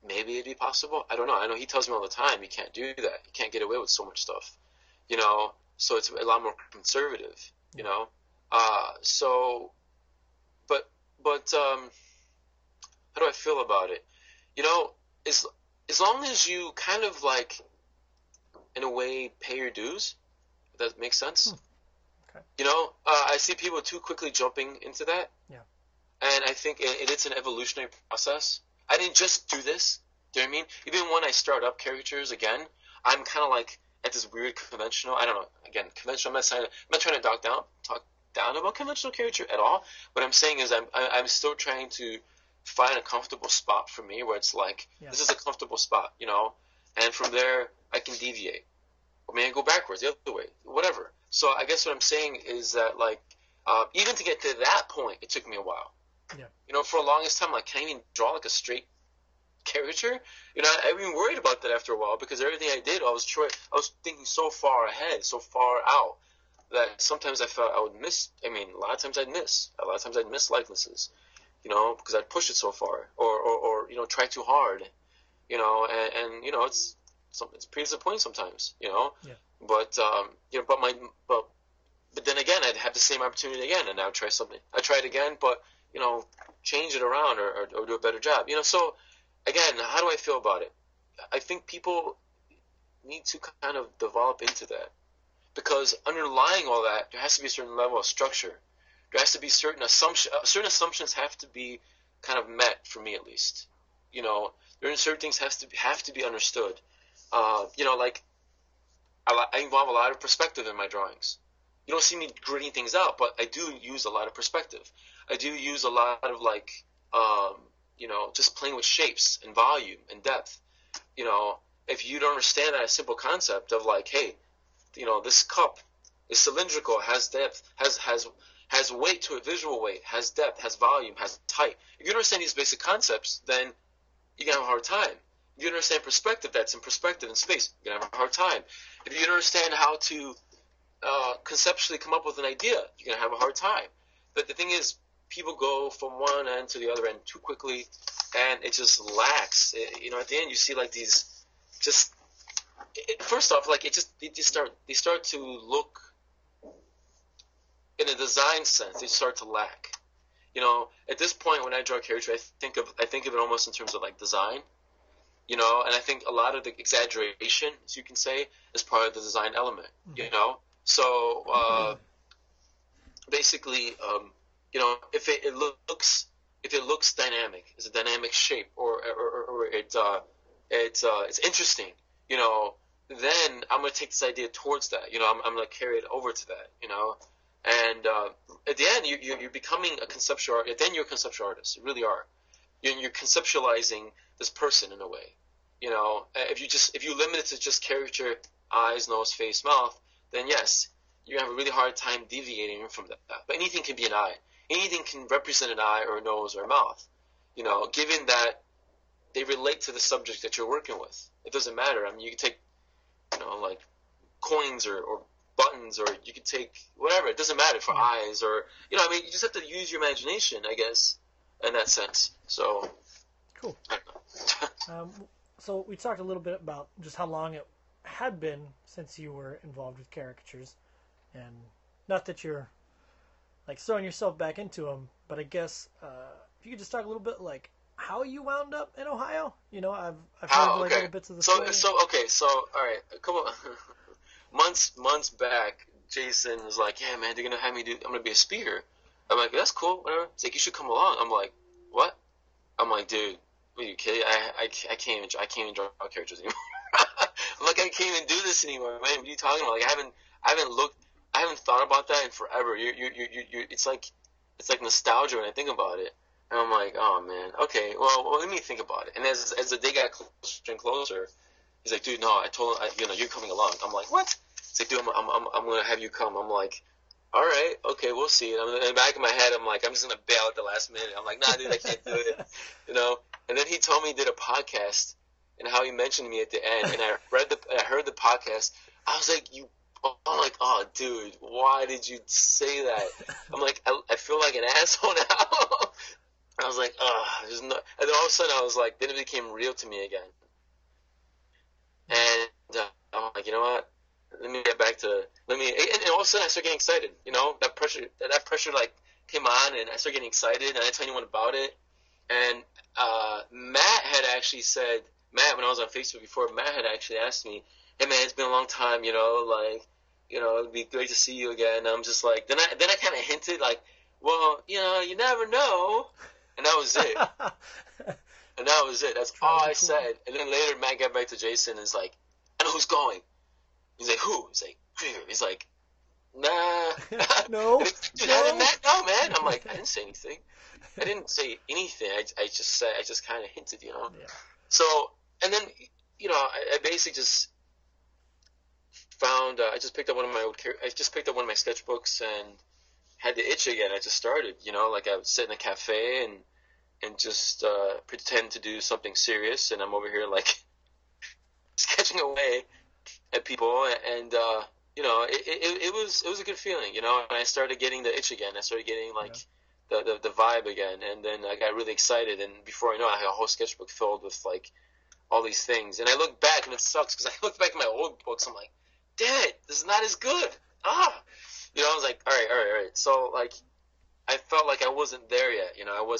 maybe it'd be possible. I don't know. I know he tells me all the time, you can't do that. You can't get away with so much stuff, you know? So it's a lot more conservative, you know? So, but how do I feel about it? You know, as long as you kind of like, in a way, pay your dues, if that makes sense. Okay. You know, I see people too quickly jumping into that. Yeah. And I think it's an evolutionary process. I didn't just do this, do you know what I mean? Even when I start up caricatures again, I'm kind of like at this weird conventional, I don't know, again, conventional, I'm not trying to talk down, down about conventional character at all. What I'm saying is I'm still trying to find a comfortable spot for me where it's like, this is a comfortable spot, you know, and from there I can deviate. I mean, I go backwards the other way, whatever. So I guess what I'm saying is that, like, even to get to that point, it took me a while. Yeah. You know, for the longest time, like, can I even draw, like, a straight caricature? You know, I've been worried about that after a while because everything I did, I was thinking so far ahead, so far out, that sometimes I felt I would miss. I mean, a lot of times I'd miss likenesses, you know, because I'd push it so far or you know, try too hard, you know, and you know, it's pretty disappointing sometimes, you know. Yeah. But you know, but then again, I'd have the same opportunity again, and I'd try something. I try it again, but you know, change it around or do a better job, you know. So again, how do I feel about it? I think people need to kind of develop into that, because underlying all that, there has to be a certain level of structure. There has to be certain assumptions. Certain assumptions have to be kind of met, for me at least. You know, there are certain things have to be understood. You know, like I involve a lot of perspective in my drawings. You don't see me gritting things out, but I do use a lot of perspective. I do use a lot of, like, you know, just playing with shapes and volume and depth. You know, if you don't understand that simple concept of, like, hey, you know, this cup is cylindrical, has depth, has weight to it, visual weight, has depth, has volume, has height. If you don't understand these basic concepts, then you're going to have a hard time. If you understand perspective, that's in perspective in space, you're going to have a hard time. If you understand how to conceptually come up with an idea, you're going to have a hard time. But the thing is, people go from one end to the other end too quickly, and it just lacks. It, you know, at the end, you see, like, these just – first off, like, they start to look – in a design sense, they start to lack. You know, at this point when I draw character, I think of it almost in terms of, like, design. You know, and I think a lot of the exaggeration, as you can say, is part of the design element, you know? So, basically, you know, if it looks dynamic, it's a dynamic shape, or it's interesting, you know, then I'm going to take this idea towards that, you know, I'm going to carry it over to that, you know? And at the end, you're becoming a conceptual artist. Then you're a conceptual artist, you really are. You're conceptualizing this person in a way, you know. If you limit it to just character, eyes, nose, face, mouth, then yes, you have a really hard time deviating from that. But anything can be an eye. Anything can represent an eye or a nose or a mouth, you know. Given that they relate to the subject that you're working with, it doesn't matter. I mean, you can take, you know, like coins or buttons, or you could take whatever. It doesn't matter for eyes, or, you know, I mean, you just have to use your imagination, I guess, in that sense. So cool. So we talked a little bit about just how long it had been since you were involved with caricatures, and not that you're, like, throwing yourself back into them, but I guess if you could just talk a little bit, like, how you wound up in Ohio. You know, I've heard like little bits of the story. So all right, come on. Months back, Jason was like, yeah, man, they're going to have me do – I'm going to be a speaker. I'm like, that's cool, whatever. He's like, you should come along. I'm like, what? I'm like, dude, what, are you kidding? I can't even draw characters anymore. I'm like, I can't even do this anymore, man. What are you talking about? Like, I haven't thought about that in forever. You it's like nostalgia when I think about it. And I'm like, oh, man, okay, well, let me think about it. And as the day got closer and closer, he's like, dude, no, I told him, you know, you're coming along. I'm like, what? He's like, dude, I'm going to have you come. I'm like, all right, okay, we'll see. And in the back of my head, I'm like, I'm just going to bail at the last minute. I'm like, nah, dude, I can't do it, you know. And then he told me he did a podcast and how he mentioned me at the end. And I heard the podcast. I was like, I'm like, oh, dude, why did you say that? I'm like, I feel like an asshole now. I was like, oh, there's no. And then all of a sudden, I was like, then it became real to me again. And I'm like, you know what? Let me get back to and all of a sudden I start getting excited. You know, that pressure like came on, and I started getting excited, and I didn't tell anyone about it. And Matt had actually said, when I was on Facebook before, Matt had actually asked me, hey man, it's been a long time, you know, like, you know, it'd be great to see you again. And I'm just like, then I kind of hinted like, well, you know, you never know, and that was it. And that was it. That's all I said. And then later, Matt got back to Jason and is like, I know who's going. He's like, who? He's like, Grigor. He's like, nah. No. Dude, other than that, no, man. I'm like, I didn't say anything. I didn't say anything. I just kind of hinted, you know. Yeah. So, and then, you know, I basically just found, I just picked up one of my sketchbooks and had the itch again. I just started, you know, like I would sit in a cafe and just pretend to do something serious, and I'm over here like sketching away at people, and you know, it was a good feeling, you know. And I started getting the itch again. I started getting like the vibe again, and then I got really excited. And before I know it, I had a whole sketchbook filled with like all these things. And I look back, and it sucks because I look back at my old books. I'm like, damn it, this is not as good. You know, I was like, all right. So like, I felt like I wasn't there yet, you know.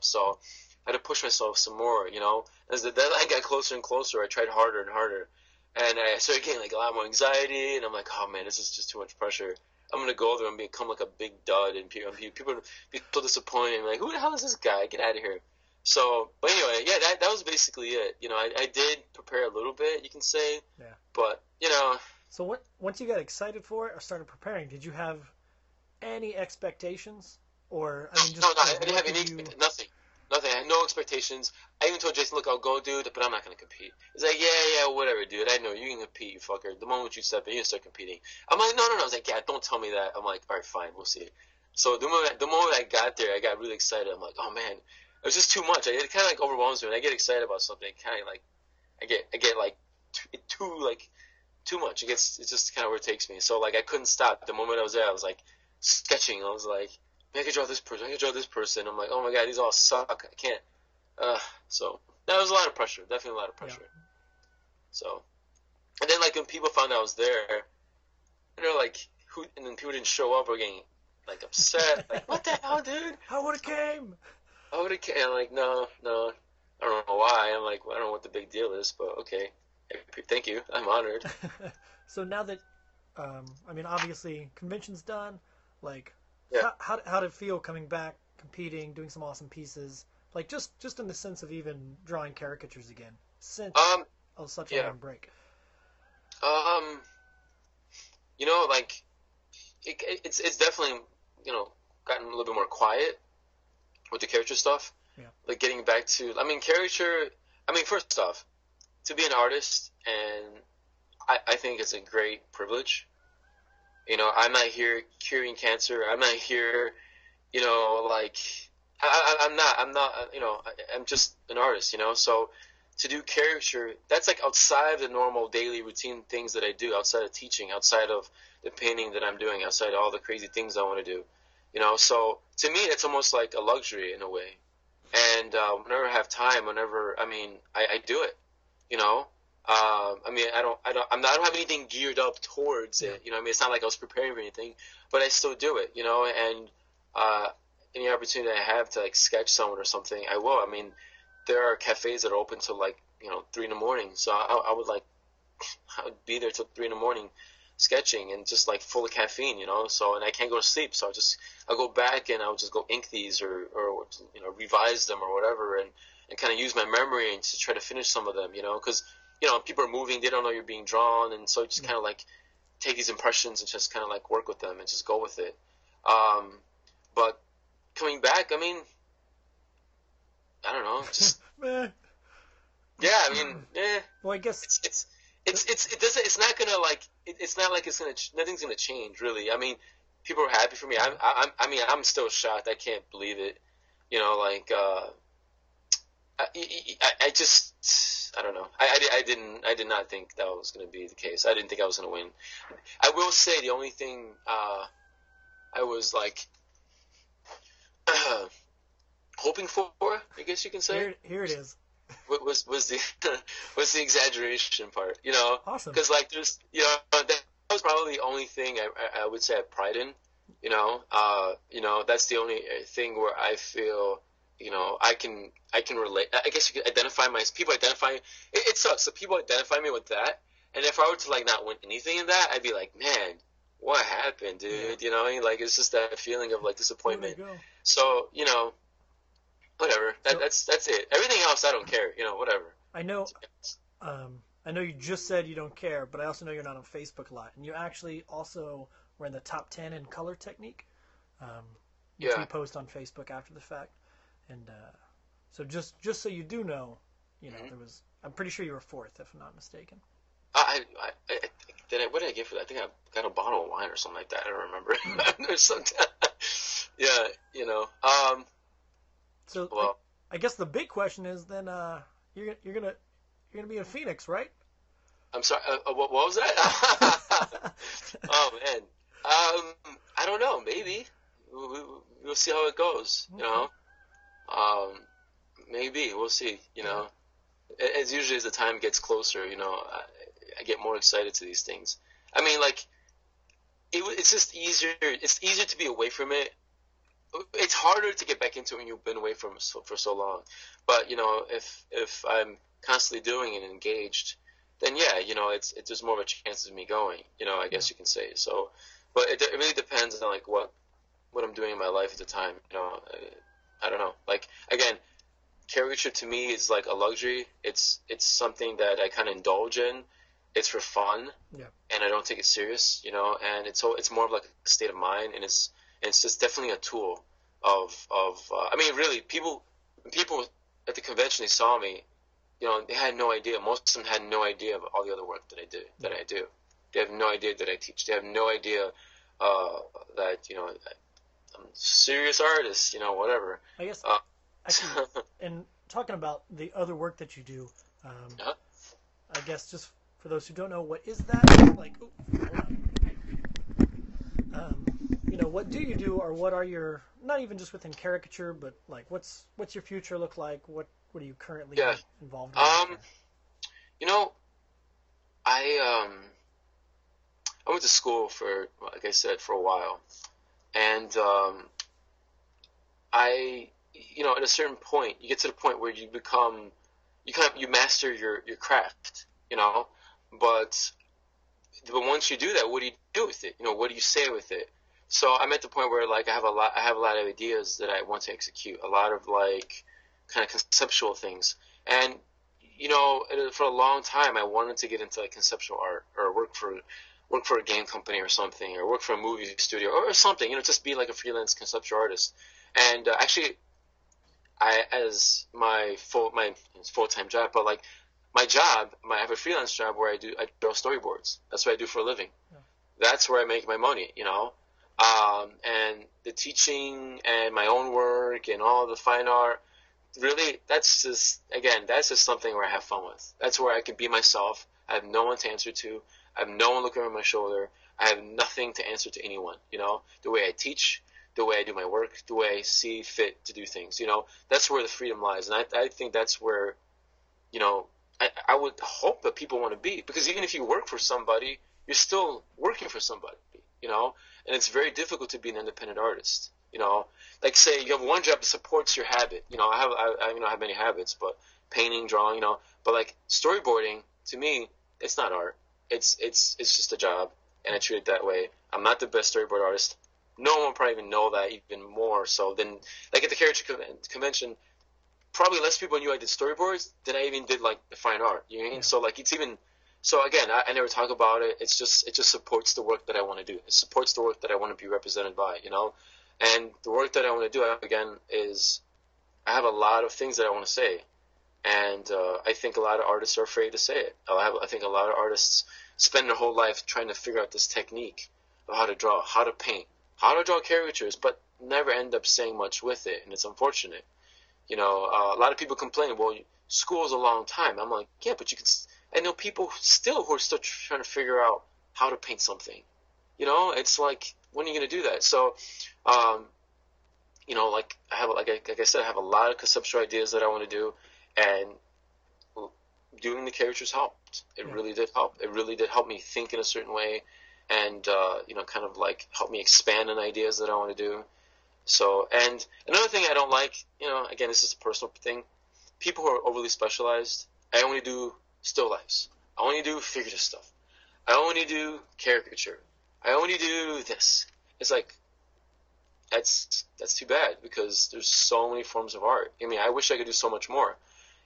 So I had to push myself some more, you know. As the deadline got closer and closer, I tried harder and harder, and I started getting like a lot more anxiety. And I'm like, oh man, this is just too much pressure. I'm gonna go there and become like a big dud, and people would be so disappointed. Like, who the hell is this guy? Get out of here. So, but anyway, yeah, that was basically it. You know, I did prepare a little bit, you can say. Yeah. But you know. So once you got excited for it or started preparing, did you have any expectations? Or I mean, just no, I didn't have any nothing. I had no expectations. I even told Jason, look, I'll go, dude, but I'm not gonna compete. He's like, yeah, whatever, dude. I know you can compete, you fucker. The moment you step in, you start competing. I'm like, no. I was like, yeah, don't tell me that. I'm like, all right, fine, we'll see. So the moment I got there, I got really excited. I'm like, oh man, it was just too much. It kind of like overwhelms me. When I get excited about something, kind of like I get like too much. It's just kind of where it takes me. So like I couldn't stop. The moment I was there, I was like sketching. I was like, man, I could draw this person. I could draw this person. I'm like, oh my god, these all suck. I can't. So that was a lot of pressure. Definitely a lot of pressure. Yeah. So, and then like when people found out I was there, they're like, who? And then people didn't show up or getting like upset. Like, what the hell, dude? I would have came. I'm like, no. I don't know why. I'm like, well, I don't know what the big deal is, but okay. Thank you. I'm honored. So now that, I mean, obviously convention's done. Like, yeah. How did it feel coming back, competing, doing some awesome pieces? Like just in the sense of even drawing caricatures again since such a long break. You know, like it's definitely, you know, gotten a little bit more quiet with the caricature stuff. Yeah. Like getting back to, I mean, caricature. I mean, first off, to be an artist, and I think it's a great privilege. You know, I'm not here curing cancer. I'm not here, you know, like I'm not. You know, I'm just an artist. You know, so to do caricature, that's like outside of the normal daily routine things that I do, outside of teaching, outside of the painting that I'm doing, outside of all the crazy things I want to do. You know, so to me, it's almost like a luxury in a way. And whenever I have time, I do it. You know, I don't have anything geared up towards it. You know, I mean, it's not like I was preparing for anything, but I still do it. You know, and any opportunity I have to like sketch someone or something, I will. I mean, there are cafes that are open till like, you know, 3 in the morning, so I would be there till 3 in the morning, sketching and just like full of caffeine, you know. So, and I can't go to sleep, so I'll go back and I'll just go ink these or you know, revise them or whatever, and kind of use my memory and to try to finish some of them, you know, because, you know, people are moving, they don't know you're being drawn, and so just kind of like take these impressions and just kind of like work with them and just go with it. But coming back, I mean, I don't know, just well, I guess nothing's gonna change really. I mean, people are happy for me. I'm still shocked. I can't believe it. You know, like. I don't know. I did not think that was going to be the case. I didn't think I was going to win. I will say the only thing I was like hoping for, I guess you can say. Here it is. Was the exaggeration part, you know? Awesome. Because like there's, you know, that was probably the only thing I would say I have pride in, you know. You know, that's the only thing where I feel. You know, I can relate. I guess you could identify people identify. It sucks. So people identify me with that. And if I were to like not win anything in that, I'd be like, man, what happened, dude? Yeah. You know, like it's just that feeling of like disappointment. You so you know, whatever. That's it. Everything else, I don't care. You know, whatever. I know. I know you just said you don't care, but I also know you're not on Facebook a lot, and you actually also We're in the top 10 in color technique, which we post on Facebook after the fact. And so just so you do know, you know, there was, I'm pretty sure you were fourth, if I'm not mistaken. What did I get for that? I think I got a bottle of wine or something like that. I don't remember. Yeah, you know. So well, I guess the big question is then you're gonna be in Phoenix, right? I'm sorry. What was that? Oh man, I don't know. Maybe we'll see how it goes. You know, maybe we'll see. You know, as usually as the time gets closer, you know, I get more excited to these things. I mean, like it's just easier. It's easier to be away from it. It's harder to get back into when you've been away from for so long. But you know, if I'm constantly doing it and engaged, then yeah, you know, it's there's more of a chance of me going. You know, I guess you can say so. But it really depends on like what I'm doing in my life at the time. You know, I don't know. Like again, caricature to me is like a luxury. It's something that I kind of indulge in. It's for fun, and I don't take it serious. You know, and it's more of like a state of mind, and it's just definitely a tool of I mean, really, people at the convention, they saw me, you know, they had no idea. Most of them had no idea of all the other work that I do. They have no idea that I teach. They have no idea that, you know, I'm a serious artist, you know, whatever. I guess, actually, and talking about the other work that you do, I guess just for those who don't know, what is that? Like, you know, what do you do, or what are your, not even just within caricature, but like what's your future look like? What are you currently involved in? You know, I went to school for, like I said, for a while, and you know, at a certain point, you get to the point where you become, you master your craft, you know, but once you do that, what do you do with it? You know, what do you say with it? So I'm at the point where like I have a lot of ideas that I want to execute, a lot of like kind of conceptual things. And you know, for a long time I wanted to get into like conceptual art, or work for a game company or something, or work for a movie studio or something, you know, just be like a freelance conceptual artist. And actually I, as my full-time job, but like I have a freelance job where I draw storyboards. That's what I do for a living. Yeah. That's where I make my money, you know. And the teaching and my own work and all the fine art, really, that's just something where I have fun with. That's where I can be myself. I have no one to answer to. I have no one looking over my shoulder. I have nothing to answer to anyone, you know. The way I teach, the way I do my work, the way I see fit to do things, you know. That's where the freedom lies. And I think that's where, you know, I would hope that people want to be. Because even if you work for somebody, you're still working for somebody, you know. And it's very difficult to be an independent artist, you know. Like, say you have one job that supports your habit. You know, I have many habits, but painting, drawing, you know. But like storyboarding, to me, it's not art. It's just a job, and I treat it that way. I'm not the best storyboard artist. No one will probably even know that, even more so than like at the caricature convention. Probably less people knew I did storyboards than I even did like the fine art. You know what I mean? So like it's even. So again, I never talk about it. It just supports the work that I want to do. It supports the work that I want to be represented by, you know. And the work that I want to do again is, I have a lot of things that I want to say, and I think a lot of artists are afraid to say it. I think a lot of artists spend their whole life trying to figure out this technique of how to draw, how to paint, how to draw caricatures, but never end up saying much with it, and it's unfortunate. You know, a lot of people complain, well, school's a long time. I'm like, yeah, but you can. I know people who are still trying to figure out how to paint something. You know, it's like, when are you going to do that? So, you know, like I have a lot of conceptual ideas that I want to do, and doing the caricatures helped. It really did help. It really did help me think in a certain way, and you know, kind of like help me expand on ideas that I want to do. So, and another thing I don't like, you know, again, this is a personal thing. People who are overly specialized. I only do still lifes. I only do figurative stuff. I only do caricature. I only do this. It's like, that's too bad, because there's so many forms of art. I mean, I wish I could do so much more.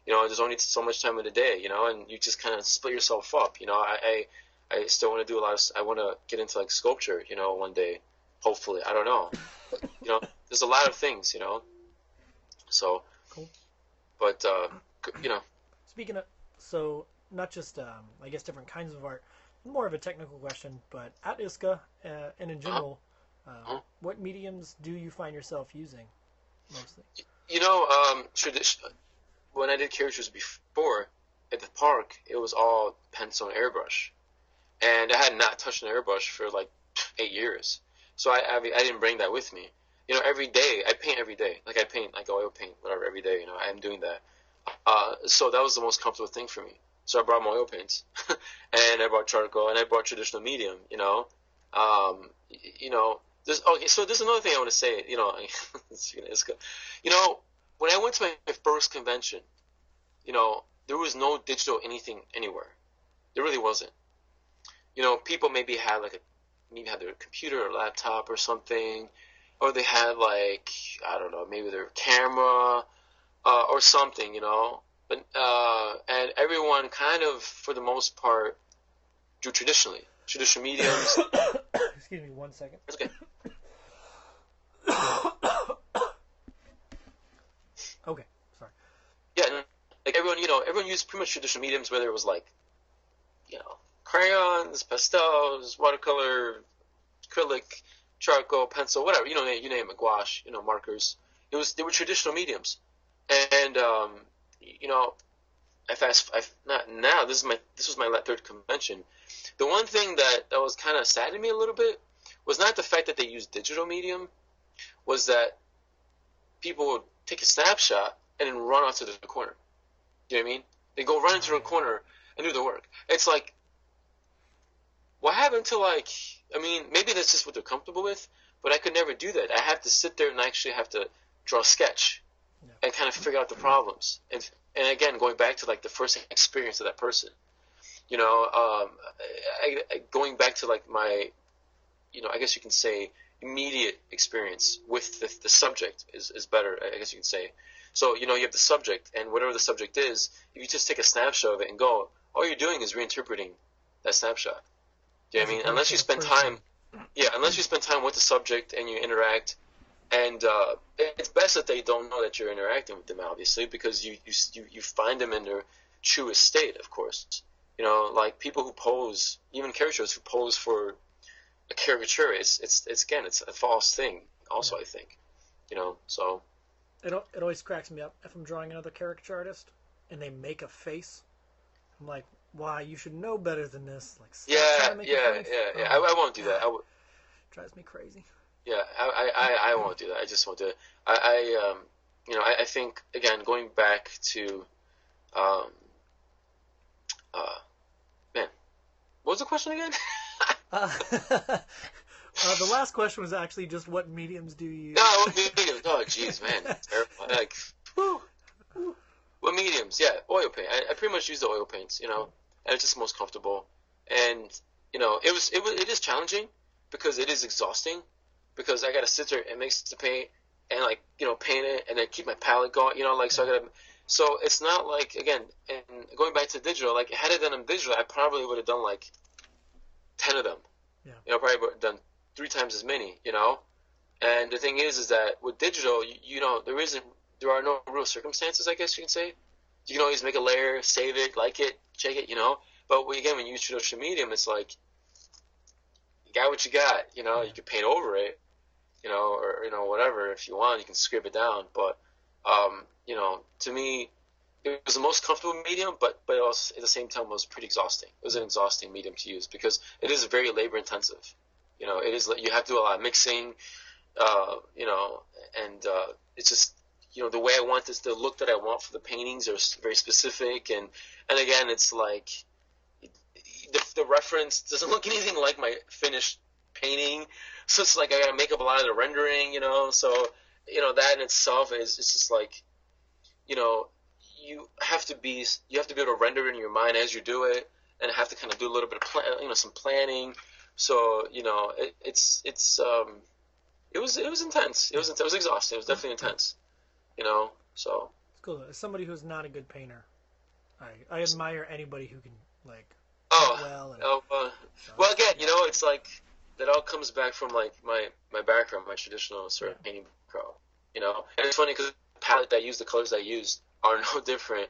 You know, there's only so much time in the day, you know, and you just kind of split yourself up. You know, I I still want to do a lot of, I want to get into like sculpture, you know, one day, hopefully, I don't know, you know, there's a lot of things, you know, so, cool. But, you know. Speaking of, so not just, I guess different kinds of art, more of a technical question, but at ISCA and in general, what mediums do you find yourself using mostly? You know, when I did characters before at the park, it was all pencil and airbrush. And I had not touched an airbrush for like 8 years, so I didn't bring that with me. You know, every day I paint every day, like I paint like oil paint, whatever every day. You know, I'm doing that. So that was the most comfortable thing for me. So I brought my oil paints, and I brought charcoal, and I brought traditional medium. You know, okay. So there's another thing I want to say. You know, it's good. You know, when I went to my first convention, you know, there was no digital anything anywhere. There really wasn't. You know, people maybe had like maybe had their computer or laptop or something, or they had like, I don't know, maybe their camera or something, you know. But and everyone kind of, for the most part, drew traditional mediums. Excuse me, 1 second. It's okay. Okay, sorry. Yeah, like everyone used pretty much traditional mediums, whether it was like, you know, crayons, pastels, watercolor, acrylic, charcoal, pencil, whatever, you know, you name it, gouache, you know, markers. They were traditional mediums. And you know, this was my third convention. The one thing that was kind of sad to me a little bit was not the fact that they used digital medium, was that people would take a snapshot and then run off to the corner. You know what I mean? They go run into a corner and do the work. It's like, what happened to, like, I mean, maybe that's just what they're comfortable with, but I could never do that. I have to sit there and actually have to draw a sketch and kind of figure out the problems. And again, going back to, like, the first experience of that person, you know, going back to, like, my, you know, I guess you can say immediate experience with the subject is better, I guess you can say. So, you know, you have the subject, and whatever the subject is, if you just take a snapshot of it and go, all you're doing is reinterpreting that snapshot. You know what I mean? Unless you spend time with the subject and you interact, and it's best that they don't know that you're interacting with them, obviously, because you find them in their truest state, of course. You know, like people who pose, even caricatures who pose for a caricature, it's again, it's a false thing. Also, yeah. I think, you know, so it always cracks me up if I'm drawing another caricature artist and they make a face. I'm like, why, you should know better than this. Like, yeah. I won't do that. Drives me crazy. Yeah, I won't do that. I just won't do it. I think, again, going back to, man, what was the question again? The last question was actually just what mediums do you? No, what mediums? Oh, jeez, man, that's terrible. Like, whew. What mediums? Yeah, oil paint. I pretty much use the oil paints, you know. And it's just the most comfortable, and you know, it is challenging because it is exhausting, because I gotta sit there and mix the paint and, like, you know, paint it and then keep my palette going, you know, like, so I gotta. So it's not like, again, and going back to digital, like, had I done them digital, I probably would have done like 10 of them, you know, probably done 3 times as many, you know. And the thing is that with digital, you know, there are no real circumstances, I guess you can say. You can always make a layer, save it, like it, check it, you know. But again, when you use traditional medium, it's like, you got what you got, you know. You can paint over it, you know, or, you know, whatever. If you want, you can scrape it down. But, you know, to me, it was the most comfortable medium, but also at the same time, it was pretty exhausting. It was an exhausting medium to use because it is very labor intensive. You know, it is, you have to do a lot of mixing, you know, and it's just, you know, the way I want this, the look that I want for the paintings are very specific, and again, it's like the reference doesn't look anything like my finished painting, so it's like I gotta make up a lot of the rendering, you know. So, you know, that in itself is, it's just like, you know, you have to be able to render it in your mind as you do it, and have to kind of do a little bit of some planning. So, you know, it was intense. It was exhausting. It was definitely intense. You know, so it's cool. As somebody who's not a good painter, I admire anybody who can, like, Well, again, you know, it's like that all comes back from like my background, my traditional sort of painting background. You know, and it's funny because the palette that I used, the colors that I used, are no different.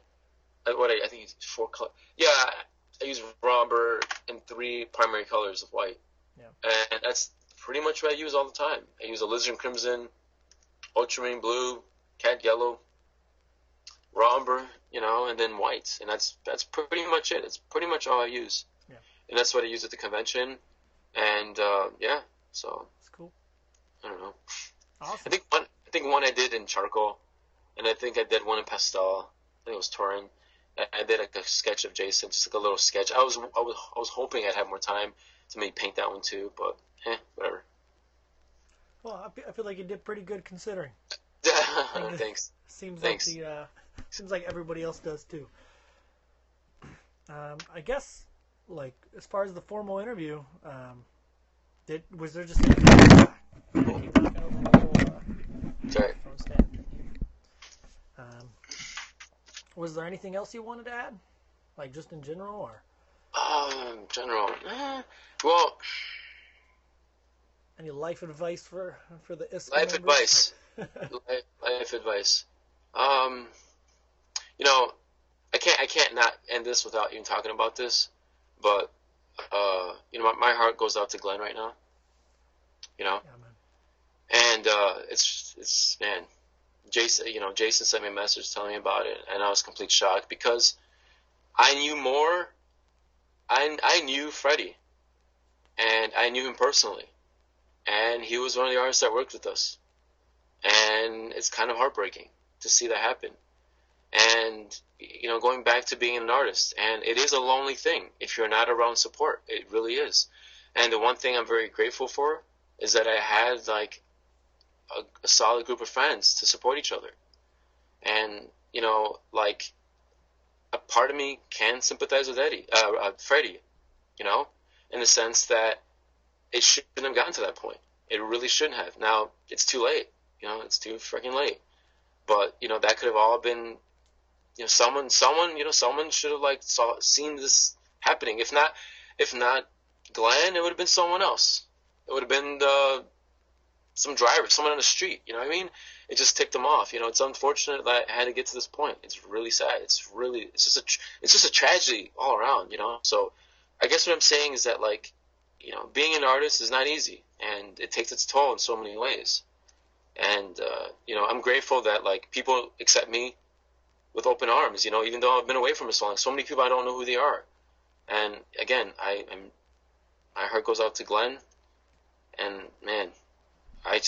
I think it's 4 colors. Yeah, I use raw umber and 3 primary colors of white. Yeah. And that's pretty much what I use all the time. I use Alizarin Crimson, Ultramarine Blue, Cat Yellow, raw umber, you know, and then white. And that's pretty much it. It's pretty much all I use. Yeah. And that's what I use at the convention. And, so. That's cool. I don't know. Awesome. I think one I did in charcoal, and I think I did one in pastel. I think it was Torin. I did like a sketch of Jason, just like a little sketch. I was hoping I'd have more time to maybe paint that one too, but whatever. Well, I feel like you did pretty good considering. Thanks. Thanks. Like seems like everybody else does too. I guess, like, as far as the formal interview, was there just? Sorry. Was there anything else you wanted to add, like just in general, or? General. Well, any life advice for the ISCA life members? Advice. life advice. You know, I can't not end this without even talking about this, but you know, my heart goes out to Glenn right now. You know, and it's man. Jason sent me a message telling me about it, and I was complete shock because I knew more. I knew Freddie, and I knew him personally, and he was one of the artists that worked with us, and it's kind of heartbreaking to see that happen. And you know, going back to being an artist, and it is a lonely thing if you're not around support. It really is. And the one thing I'm very grateful for is that I had like a solid group of friends to support each other. And you know, like, a part of me can sympathize with Freddie, you know, in the sense that it shouldn't have gotten to that point. It really shouldn't have. Now it's too late, you know, it's too freaking late, but you know, that could have all been, you know, someone should have like seen this happening. If not Glenn, it would have been someone else. It would have been some driver, someone on the street, you know what I mean? It just ticked them off. You know, it's unfortunate that I had to get to this point. It's really sad. It's just a tragedy all around, you know? So I guess what I'm saying is that, like, you know, being an artist is not easy, and it takes its toll in so many ways. And, you know, I'm grateful that, like, people accept me with open arms, you know, even though I've been away from it so long. So many people, I don't know who they are. And, again, my heart goes out to Glenn, and, man, I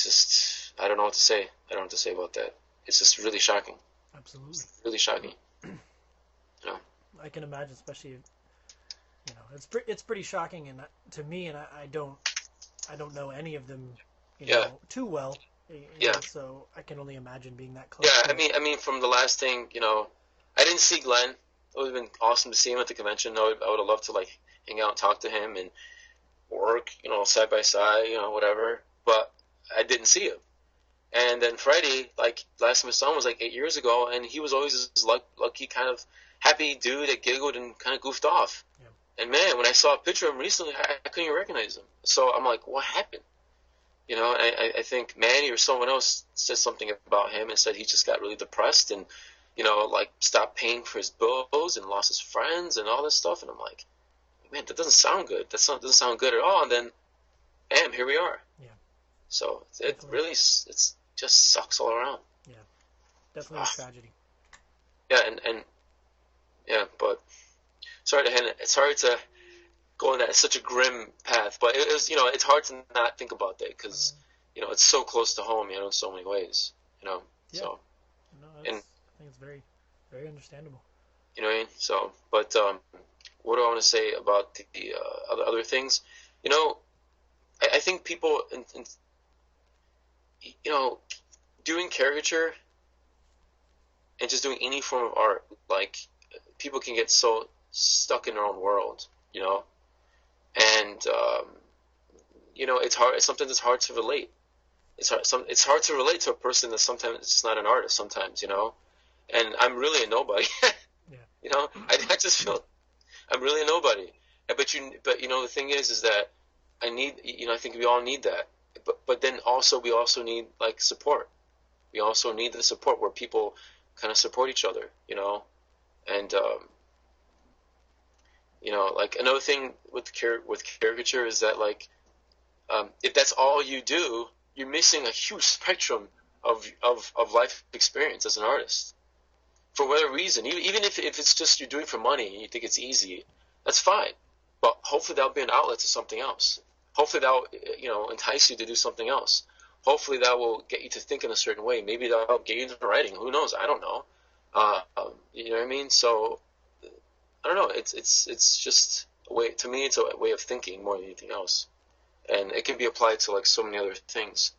don't know what to say. I don't know what to say about that. It's just really shocking. Absolutely. It's really shocking. You know? I can imagine, especially, you know, it's pretty shocking, and to me, and I don't know any of them, you know, too well. You know, so I can only imagine being that close. Yeah, I mean, from the last thing, you know, I didn't see Glenn. It would have been awesome to see him at the convention. I would have loved to like hang out and talk to him and work, you know, side by side, you know, whatever. But I didn't see him. And then Freddie, like, last time I saw him was like 8 years ago, and he was always this lucky kind of happy dude that giggled and kind of goofed off. Yeah. And man, when I saw a picture of him recently, I couldn't even recognize him. So I'm like, what happened? You know, I think Manny or someone else said something about him and said he just got really depressed and, you know, like, stopped paying for his bills and lost his friends and all this stuff. And I'm like, man, that doesn't sound good. That doesn't sound good at all. And then, bam, here we are. Yeah. So it really, it's just sucks all around. Yeah, definitely a tragedy. Yeah, but sorry to go on that such a grim path, but it was, you know, it's hard to not think about that because you know, it's so close to home, you know, in so many ways, you know. Yeah. So I think it's very, very understandable. You know what I mean? So, but what do I want to say about the other things? You know, I think people, you know, doing caricature and just doing any form of art, like, people can get so stuck in their own world, you know, and, you know, it's hard, sometimes it's hard to relate. It's hard to relate to a person that sometimes it's not an artist sometimes, you know, and I'm really a nobody, you know, I just feel I'm really a nobody. But the thing is that I need, I think we all need that. But then also we also need like support. We also need the support where people kind of support each other, and like another thing with caricature is that if that's all you do, you're missing a huge spectrum of life experience as an artist. For whatever reason, even if it's just you're doing it for money and you think it's easy, that's fine. But hopefully that'll be an outlet to something else. Hopefully that'll entice you to do something else. Hopefully that will get you to think in a certain way. Maybe that'll get you into writing. Who knows? I don't know. You know what I mean? So I don't know. It's just a way, to me. It's a way of thinking more than anything else, and it can be applied to like so many other things.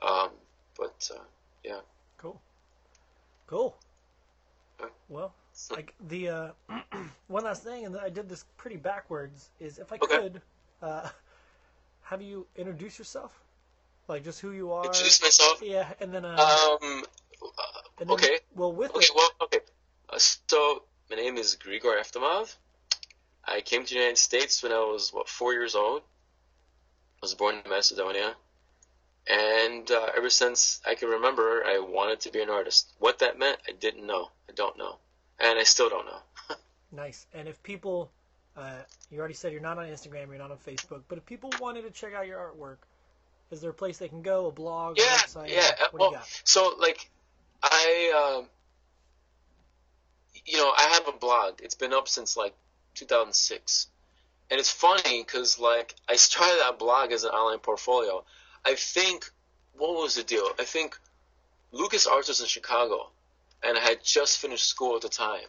Yeah. Cool. Okay. Well, one last thing, and I did this pretty backwards. Is if I could, how do you introduce yourself? Like just who you are. Introduce myself. Yeah, and then. So my name is Grigor Eftimov. I came to the United States when I was 4 years old. I was born in Macedonia, and ever since I can remember, I wanted to be an artist. What that meant, I didn't know. I don't know, and I still don't know. Nice. And if people, you already said you're not on Instagram, you're not on Facebook, but if people wanted to check out your artwork. Is there a place they can go? A blog? Yeah, a website? Yeah. What do you got? So, I, I have a blog. It's been up since 2006, and it's funny because I started that blog as an online portfolio. I think what was the deal? I think LucasArts was in Chicago, and I had just finished school at the time,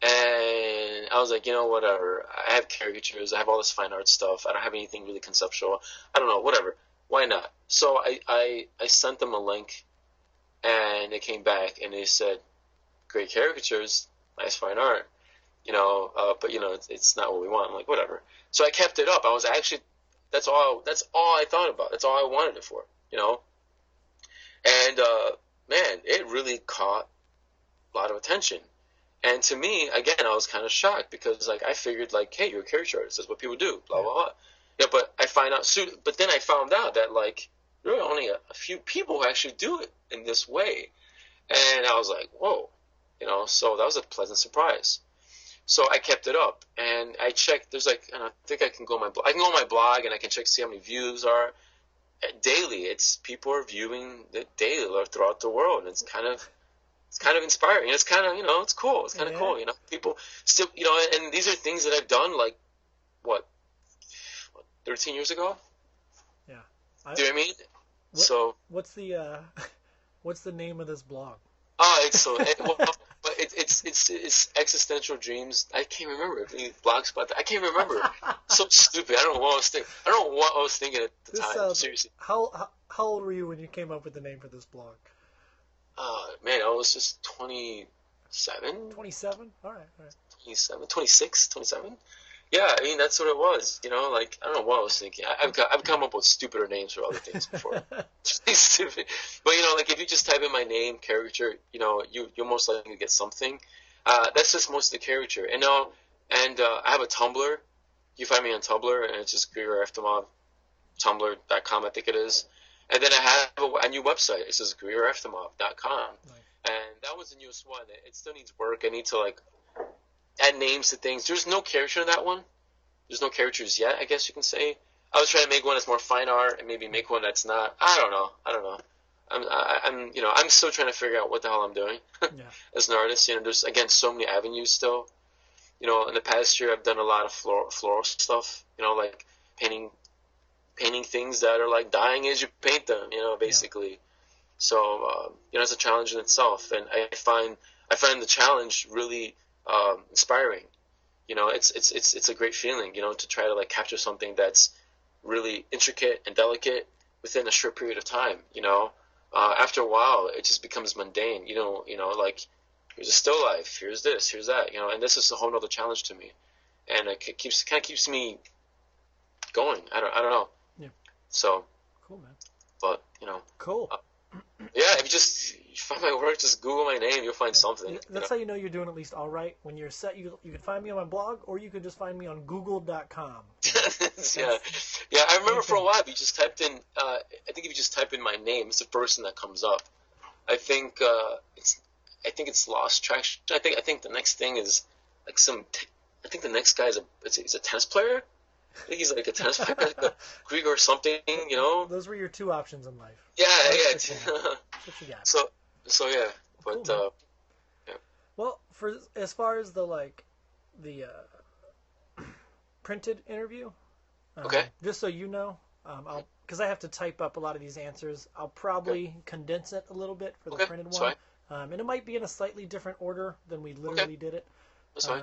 and I was whatever. I have caricatures. I have all this fine art stuff. I don't have anything really conceptual. I don't know, whatever. Why not? So I sent them a link, and they came back and they said, "Great caricatures, nice fine art, but it's not what we want." I'm like, whatever. So I kept it up. I was actually, that's all I thought about. That's all I wanted it for, And man, it really caught a lot of attention. And to me, again, I was kind of shocked because I figured hey, you're a caricature artist. That's what people do. Blah blah blah. Yeah, but then I found out that there are only a few people who actually do it in this way, and I was like, whoa, So that was a pleasant surprise. So I kept it up, and I checked. There's and I think I can go on my blog, and I can see how many views are daily. It's people are viewing it daily or throughout the world, and it's kind of inspiring. It's kind of it's cool. It's kind of cool. People still and these are things that I've done 13 years ago? Yeah. Do you know what I mean? What's the name of this blog? Oh, it's existential dreams. I can't remember I can't remember. It's so stupid. I don't know what I was thinking at the time. Seriously. How old were you when you came up with the name for this blog? Man, I was just 27. 27? All right. 26, 27. Yeah, I mean that's what it was. I don't know what I was thinking. I've come up with stupider names for other things before. Stupid, but if you just type in my name, caricature, you're most likely to get something. That's just most of the caricature. And now, I have a Tumblr. You find me on Tumblr, and it's just GrigorEftimov, Tumblr.com, I think it is. And then I have a new website. It's just GrigorEftimov.com, and that was the newest one. It still needs work. I need to add names to things. There's no caricature in that one. There's no caricatures yet, I guess you can say. I was trying to make one that's more fine art and maybe make one that's not. I don't know. I'm still trying to figure out what the hell I'm doing as an artist. There's again so many avenues still. In the past year I've done a lot of floral stuff. Painting things that are dying as you paint them. Basically. Yeah. So it's a challenge in itself, and I find the challenge really. Inspiring, it's a great feeling, to try to capture something that's really intricate and delicate within a short period of time. After a while, it just becomes mundane. Here's a still life, here's this, here's that. And this is a whole other challenge to me, and it keeps me going. I don't know. Yeah. So. Cool, man. But cool. Yeah, if you just. you find my work, just Google my name, you'll find something. That's how you know you're doing at least all right. When you're set, you can find me on my blog, or you can just find me on Google.com. Yeah, I remember for a while, if you just typed in, I think if you just type in my name, it's the person that comes up. I think it's lost traction. I think the next thing is like some. I think the next guy is a tennis player. I think he's like a tennis player, like a Grigor or something, you know? Those were your two options in life. Yeah, that's what you got. So yeah, but cool, yeah. Well, for as far as the printed interview, okay. Just so you know, because I have to type up a lot of these answers, I'll probably condense it a little bit for the printed one. Sorry. And it might be in a slightly different order than we literally did it. That's fine.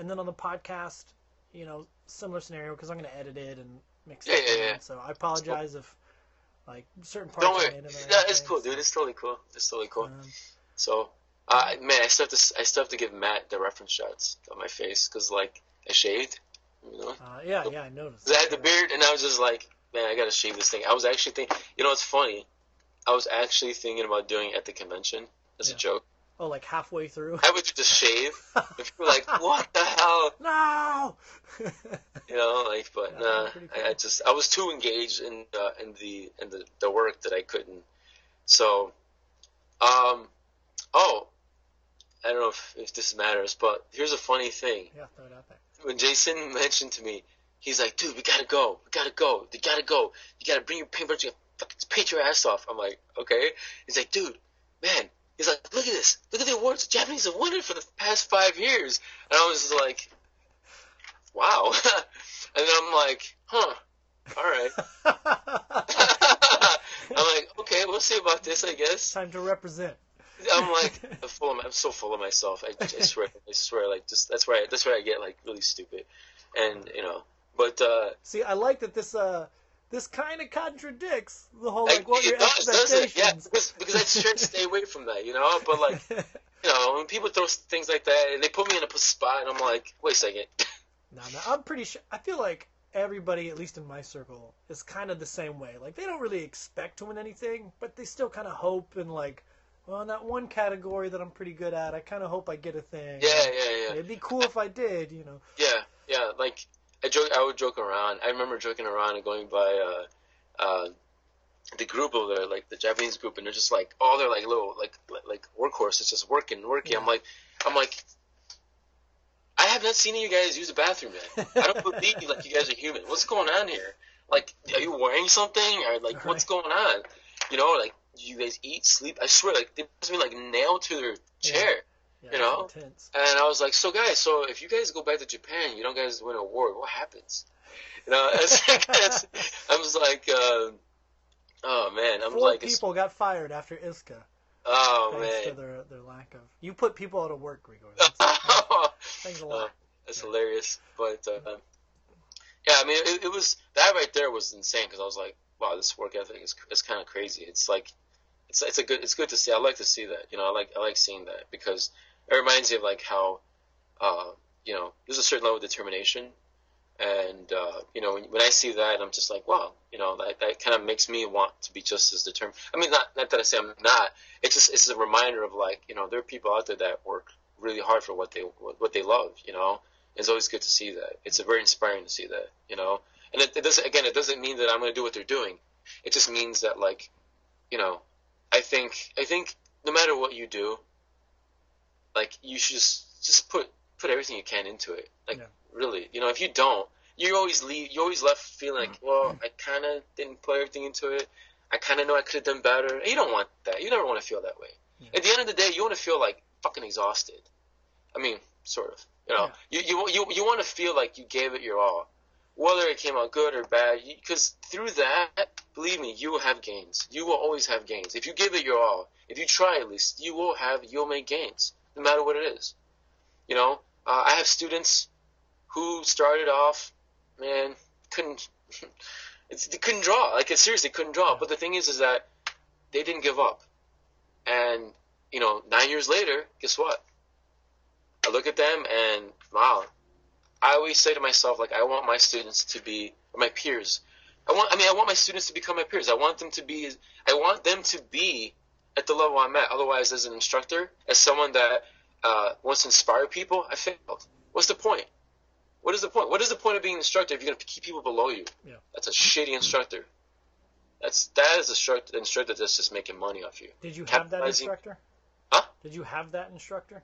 And then on the podcast, you know, similar scenario, because I'm going to edit it and mix it up. Yeah. So I apologize if, certain parts... Don't worry. It's cool, dude. It's totally cool. Man, I still have to give Matt the reference shots on my face, because, I shaved, you know? Yeah, I noticed. I had the beard, and I was just like, man, I got to shave this thing. I was actually thinking... You know, it's funny. I was actually thinking about doing it at the convention as a joke. Oh, halfway through? I would just shave. If you were what the hell? No! You know, but yeah, nah. Cool. I was too engaged in the work that I couldn't. So, I don't know if this matters, but here's a funny thing. Yeah, throw it out there. When Jason mentioned to me, he's like, dude, we gotta go. You gotta go. You gotta bring your paintbrush. You gotta paint your ass off. I'm like, okay. He's like, dude, man. He's like, look at this. Look at the awards the Japanese have won for the past 5 years. And I was like, wow. And then I'm like, huh, all right. I'm like, okay, we'll see about this, I guess. Time to represent. I'm like, I'm so full of myself. I swear. That's where I get really stupid. And, you know, but. See, I like that this. This kind of contradicts the whole expectations. Yeah, because I try to stay away from that, you know. But when people throw things like that, and they put me in a spot, and I'm like, wait a second. No, I'm pretty sure. I feel like everybody, at least in my circle, is kind of the same way. They don't really expect to win anything, but they still kind of hope and well, in that one category that I'm pretty good at, I kind of hope I get a thing. Yeah. It'd be cool if I did, you know. Yeah. I would joke around. I remember joking around and going by the group over there, the Japanese group, and they're just they're little workhorse. It's just working. Yeah. I'm like, I have not seen you guys use the bathroom yet. I don't believe you guys are human. What's going on here? Are you wearing something or right. What's going on? You know, you guys eat, sleep. I swear, they must be nailed to their chair. Yeah. Yeah, you know, intense. And I was like, so guys, if you guys go back to Japan, you don't guys win an award, what happens? You know, I was like, oh man, I'm 4 people got fired after ISCA. Oh man, to their lack of. You put people out of work, Grigor. Thanks a lot. That's hilarious, but yeah, I mean, it was that right there was insane because I was like, wow, this work ethic is kind of crazy. It's it's good to see. I like to see that. You know, I like seeing that because. It reminds me of how, you know, there's a certain level of determination, and you know, when I see that, I'm just like, wow, you know, that kind of makes me want to be just as determined. I mean, not that I say I'm not. It's just a reminder of you know, there are people out there that work really hard for what they love. You know, it's always good to see that. It's very inspiring to see that. You know, and it doesn't mean that I'm going to do what they're doing. It just means that you know, I think no matter what you do. You should just put everything you can into it. Really, you know, if you don't, you're always left feeling well, I kind of didn't put everything into it. I kind of know I could have done better. And you don't want that. You never want to feel that way. Yeah. At the end of the day, you want to feel fucking exhausted. I mean, sort of. You know, you want to feel you gave it your all, whether it came out good or bad. Because through that, believe me, you will have gains. You will always have gains if you give it your all. If you try, at least you'll make gains. No matter what it is, you know. I have students who started off, man, they couldn't draw. It seriously couldn't draw. But the thing is that they didn't give up. And you know, 9 years later, guess what? I look at them and wow. I always say to myself, I want my students to be my peers. I want my students to become my peers. I want them to be. at the level I'm at. Otherwise, as an instructor, as someone that wants to inspire people, I failed. What's the point? What is the point? What is the point of being an instructor if you're going to keep people below you? Yeah. That's a shitty instructor. That is an instructor that's just making money off you. Did you have that instructor? Huh? Did you have that instructor?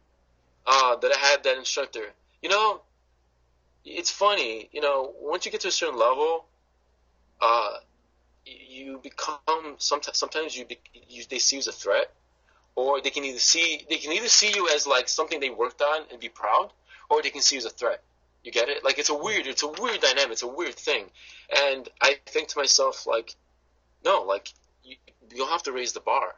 That I had that instructor. You know, it's funny. You know, once you get to a certain level, you become sometimes they see you as a threat, or they can either see you as like something they worked on and be proud, or they can see you as a threat. You get it? Like it's a weird dynamic. It's a weird thing. And I think to myself, like, no, like you'll have to raise the bar.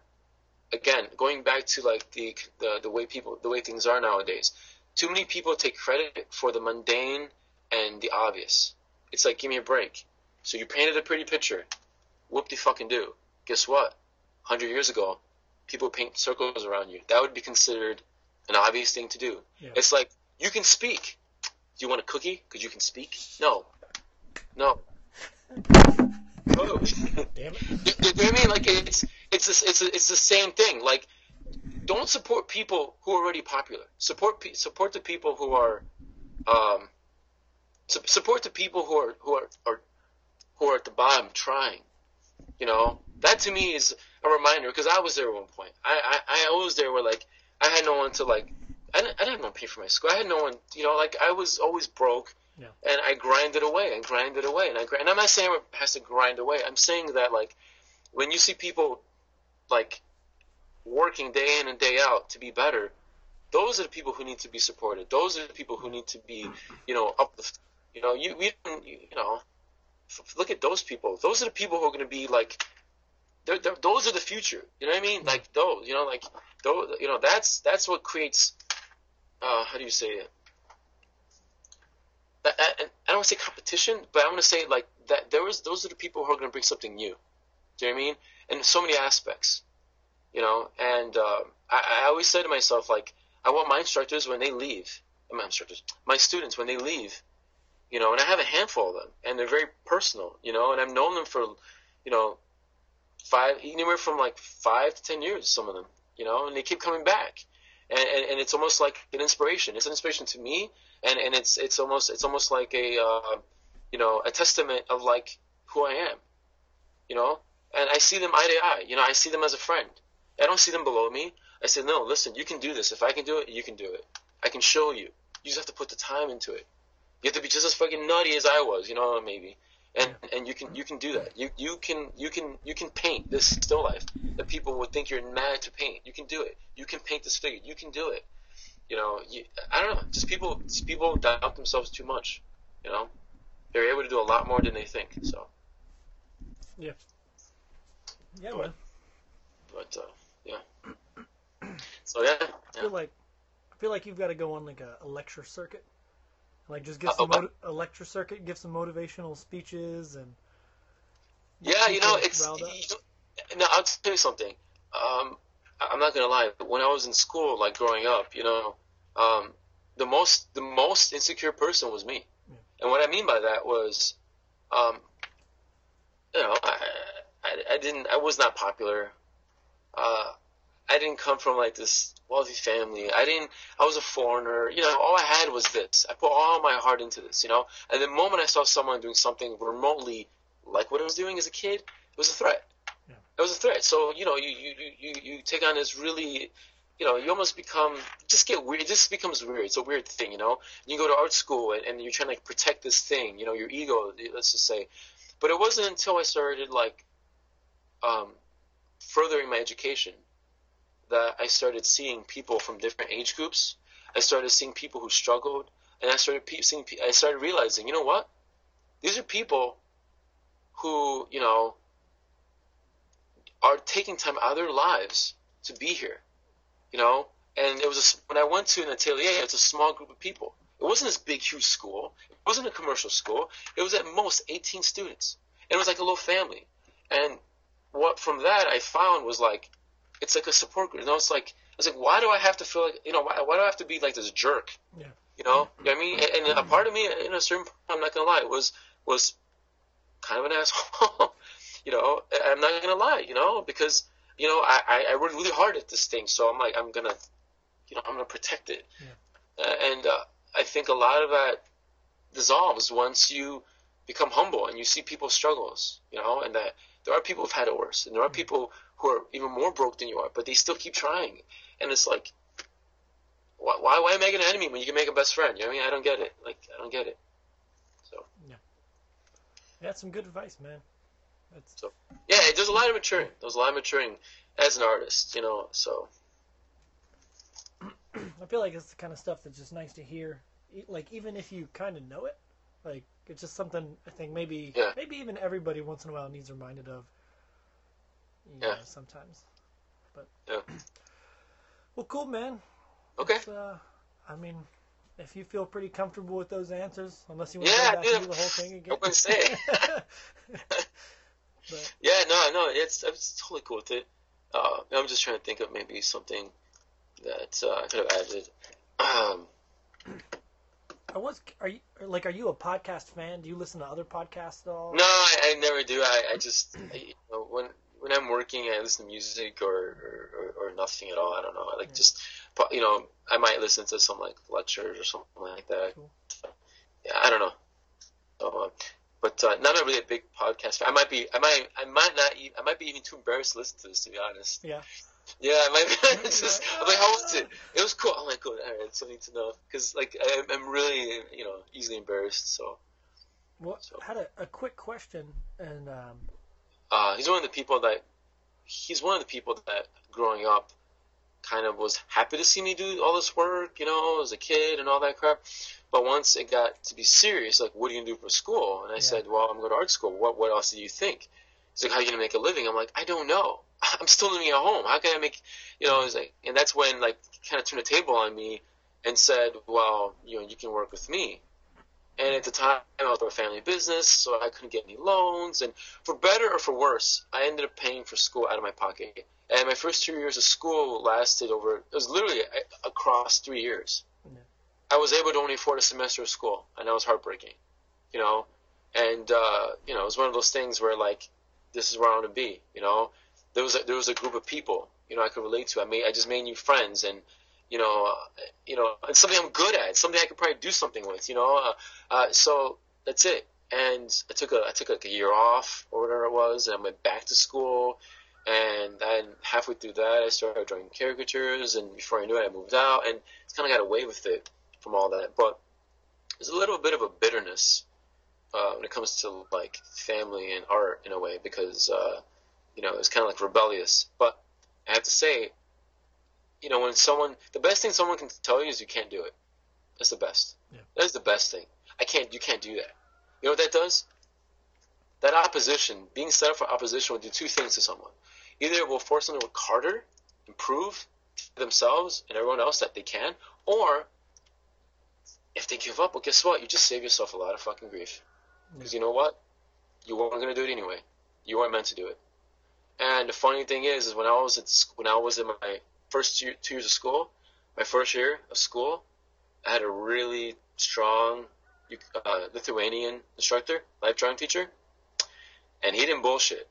Again, going back to like the way things are nowadays. Too many people take credit for the mundane and the obvious. It's like, give me a break. So you painted a pretty picture. Whoop-de-fucking-do. Guess what? 100 years ago, people paint circles around you. That would be considered an obvious thing to do. Yeah. It's like, you can speak. Do you want a cookie? Because you can speak? No. Oh. Damn it. You know what I mean? Like, it's the same thing. Like, don't support people who are already popular. Support the people who are, support the people who are at the bottom trying. You know, that to me is a reminder, because I was there at one point. I was there where like I had no one to like. I didn't want to pay for my school. I had no one. You know, like I was always broke, yeah. And I grinded away. And I'm not saying it has to grind away. I'm saying that like when you see people like working day in and day out to be better, those are the people who need to be supported. Those are the people who need to be, you know, uplifted. You know, look at those people. Those are the people who are going to be like, those are the future. You know what I mean? Like those, you know, like those, you know, that's what creates. How do you say it? I don't want to say competition, but I'm going to say like that. Those are the people who are going to bring something new. Do you know what I mean? And so many aspects. You know, and I always say to myself, like, I want my instructors when they leave, my students when they leave, you know, and I have a handful of them, and they're very personal, you know, and I've known them for, you know, anywhere from like 5 to 10 years, some of them, you know, and they keep coming back, and it's almost like an inspiration. It's an inspiration to me, and it's almost like a, you know, a testament of like who I am, you know, and I see them eye to eye, you know, I see them as a friend. I don't see them below me. I said, no, listen, you can do this. If I can do it, you can do it. I can show you. You just have to put the time into it. You have to be just as fucking nutty as I was, you know, maybe. And you can do that. You can paint this still life that people would think you're mad to paint. You can do it. You can paint this figure. You can do it. You know, I don't know. Just people doubt themselves too much. You know, they're able to do a lot more than they think. So. Yeah. Yeah, man. But. Yeah. So yeah. I feel like you've got to go on like a lecture circuit, like just give some a lecture circuit, give some motivational speeches and. Yeah, you know it's. No, I'll tell you something. I'm not gonna lie. When I was in school, like growing up, you know, the most insecure person was me, yeah. And what I mean by that was, you know, I was not popular. I didn't come from like this wealthy family. I was a foreigner. You know, all I had was this. I put all my heart into this, you know. And the moment I saw someone doing something remotely like what I was doing as a kid, it was a threat. Yeah. It was a threat. So, you know, you take on this really, you know, you almost become, just get weird. It just becomes weird. It's a weird thing, you know. You go to art school and you're trying to like, protect this thing, you know, your ego, let's just say. But it wasn't until I started like, furthering my education that I started seeing people from different age groups. I started seeing people who struggled, and I started realizing, you know what? These are people who, you know, are taking time out of their lives to be here, you know? And it was when I went to an atelier, it's a small group of people. It wasn't this big, huge school. It wasn't a commercial school. It was at most 18 students. And it was like a little family. And what from that I found was like, it's like a support group. You know, it's like, I was like, why do I have to feel like, you know, why do I have to be like this jerk? Yeah. You know, you know what I mean? And a part of me, in a certain point, I'm not going to lie, was kind of an asshole. You know, I'm not going to lie, you know, because you know, I worked really hard at this thing, so I'm like, I'm gonna protect it. Yeah. And I think a lot of that dissolves once you become humble and you see people's struggles, you know, and that there are people who've had it worse, and there are people who are even more broke than you are, but they still keep trying. And it's like, why make an enemy when you can make a best friend? You know what I mean? I don't get it. Like, I don't get it. So yeah, that's some good advice, man. So yeah, there's a lot of maturing. There's a lot of maturing as an artist, you know. So I feel like it's the kind of stuff that's just nice to hear. Like, even if you kind of know it, like, it's just something I think maybe even everybody once in a while needs reminded of. You know, sometimes. But yeah. Well, cool, man. Okay. I mean, if you feel pretty comfortable with those answers, unless you want to go back and do the whole thing again. I wouldn't say it. But. Yeah, no, it's totally cool with it. I'm just trying to think of maybe something that I could have added. Are you a podcast fan? Do you listen to other podcasts at all? No, I never do. I just you know, when I'm working, I listen to music or nothing at all. I don't know. I just, you know, I might listen to some like lectures or something like that. Cool. Yeah, I don't know. But not really a big podcast fan. I might be even too embarrassed to listen to this, to be honest. Yeah. Yeah, I might be just. I'm like, how was it? It was cool. I'm like, good. All right, something to know, because like I'm really, you know, easily embarrassed. So. Well, so. I had a quick question, and. He's one of the people that, growing up, kind of was happy to see me do all this work, you know, as a kid and all that crap. But once it got to be serious, like, what are you going to do for school? And I said, well, I'm going to art school. What else do you think? He's like, how are you going to make a living? I'm like, I don't know. I'm still living at home. How can I make, you know, like, and that's when, like, kind of turned the table on me and said, well, you know, you can work with me. And at the time, I was a family business, so I couldn't get any loans. And for better or for worse, I ended up paying for school out of my pocket. And my first 2 years of school lasted it was literally across 3 years. Yeah. I was able to only afford a semester of school, and that was heartbreaking, you know. And, you know, it was one of those things where, like, this is where I want to be, you know. There was a group of people, you know, I could relate to. I just made new friends, and you know, it's something I'm good at. It's something I could probably do something with, you know. So that's it. And I took like a year off or whatever it was, and I went back to school. And then halfway through that, I started drawing caricatures, and before I knew it, I moved out. And it's kind of got away with it from all that. But there's a little bit of a bitterness when it comes to like family and art in a way, because you know, it's kind of like rebellious. But I have to say, you know, when someone, the best thing someone can tell you is you can't do it. That's the best. Yeah. That's the best thing. You can't do that. You know what that does? That opposition, being set up for opposition, will do two things to someone. Either it will force them to work harder, improve themselves and everyone else that they can, or if they give up, well, guess what? You just save yourself a lot of fucking grief. Because you know what? You weren't going to do it anyway. You weren't meant to do it. And the funny thing is when I was in my first 2 years of school, my first year of school, I had a really strong Lithuanian instructor, life drawing teacher, and he didn't bullshit.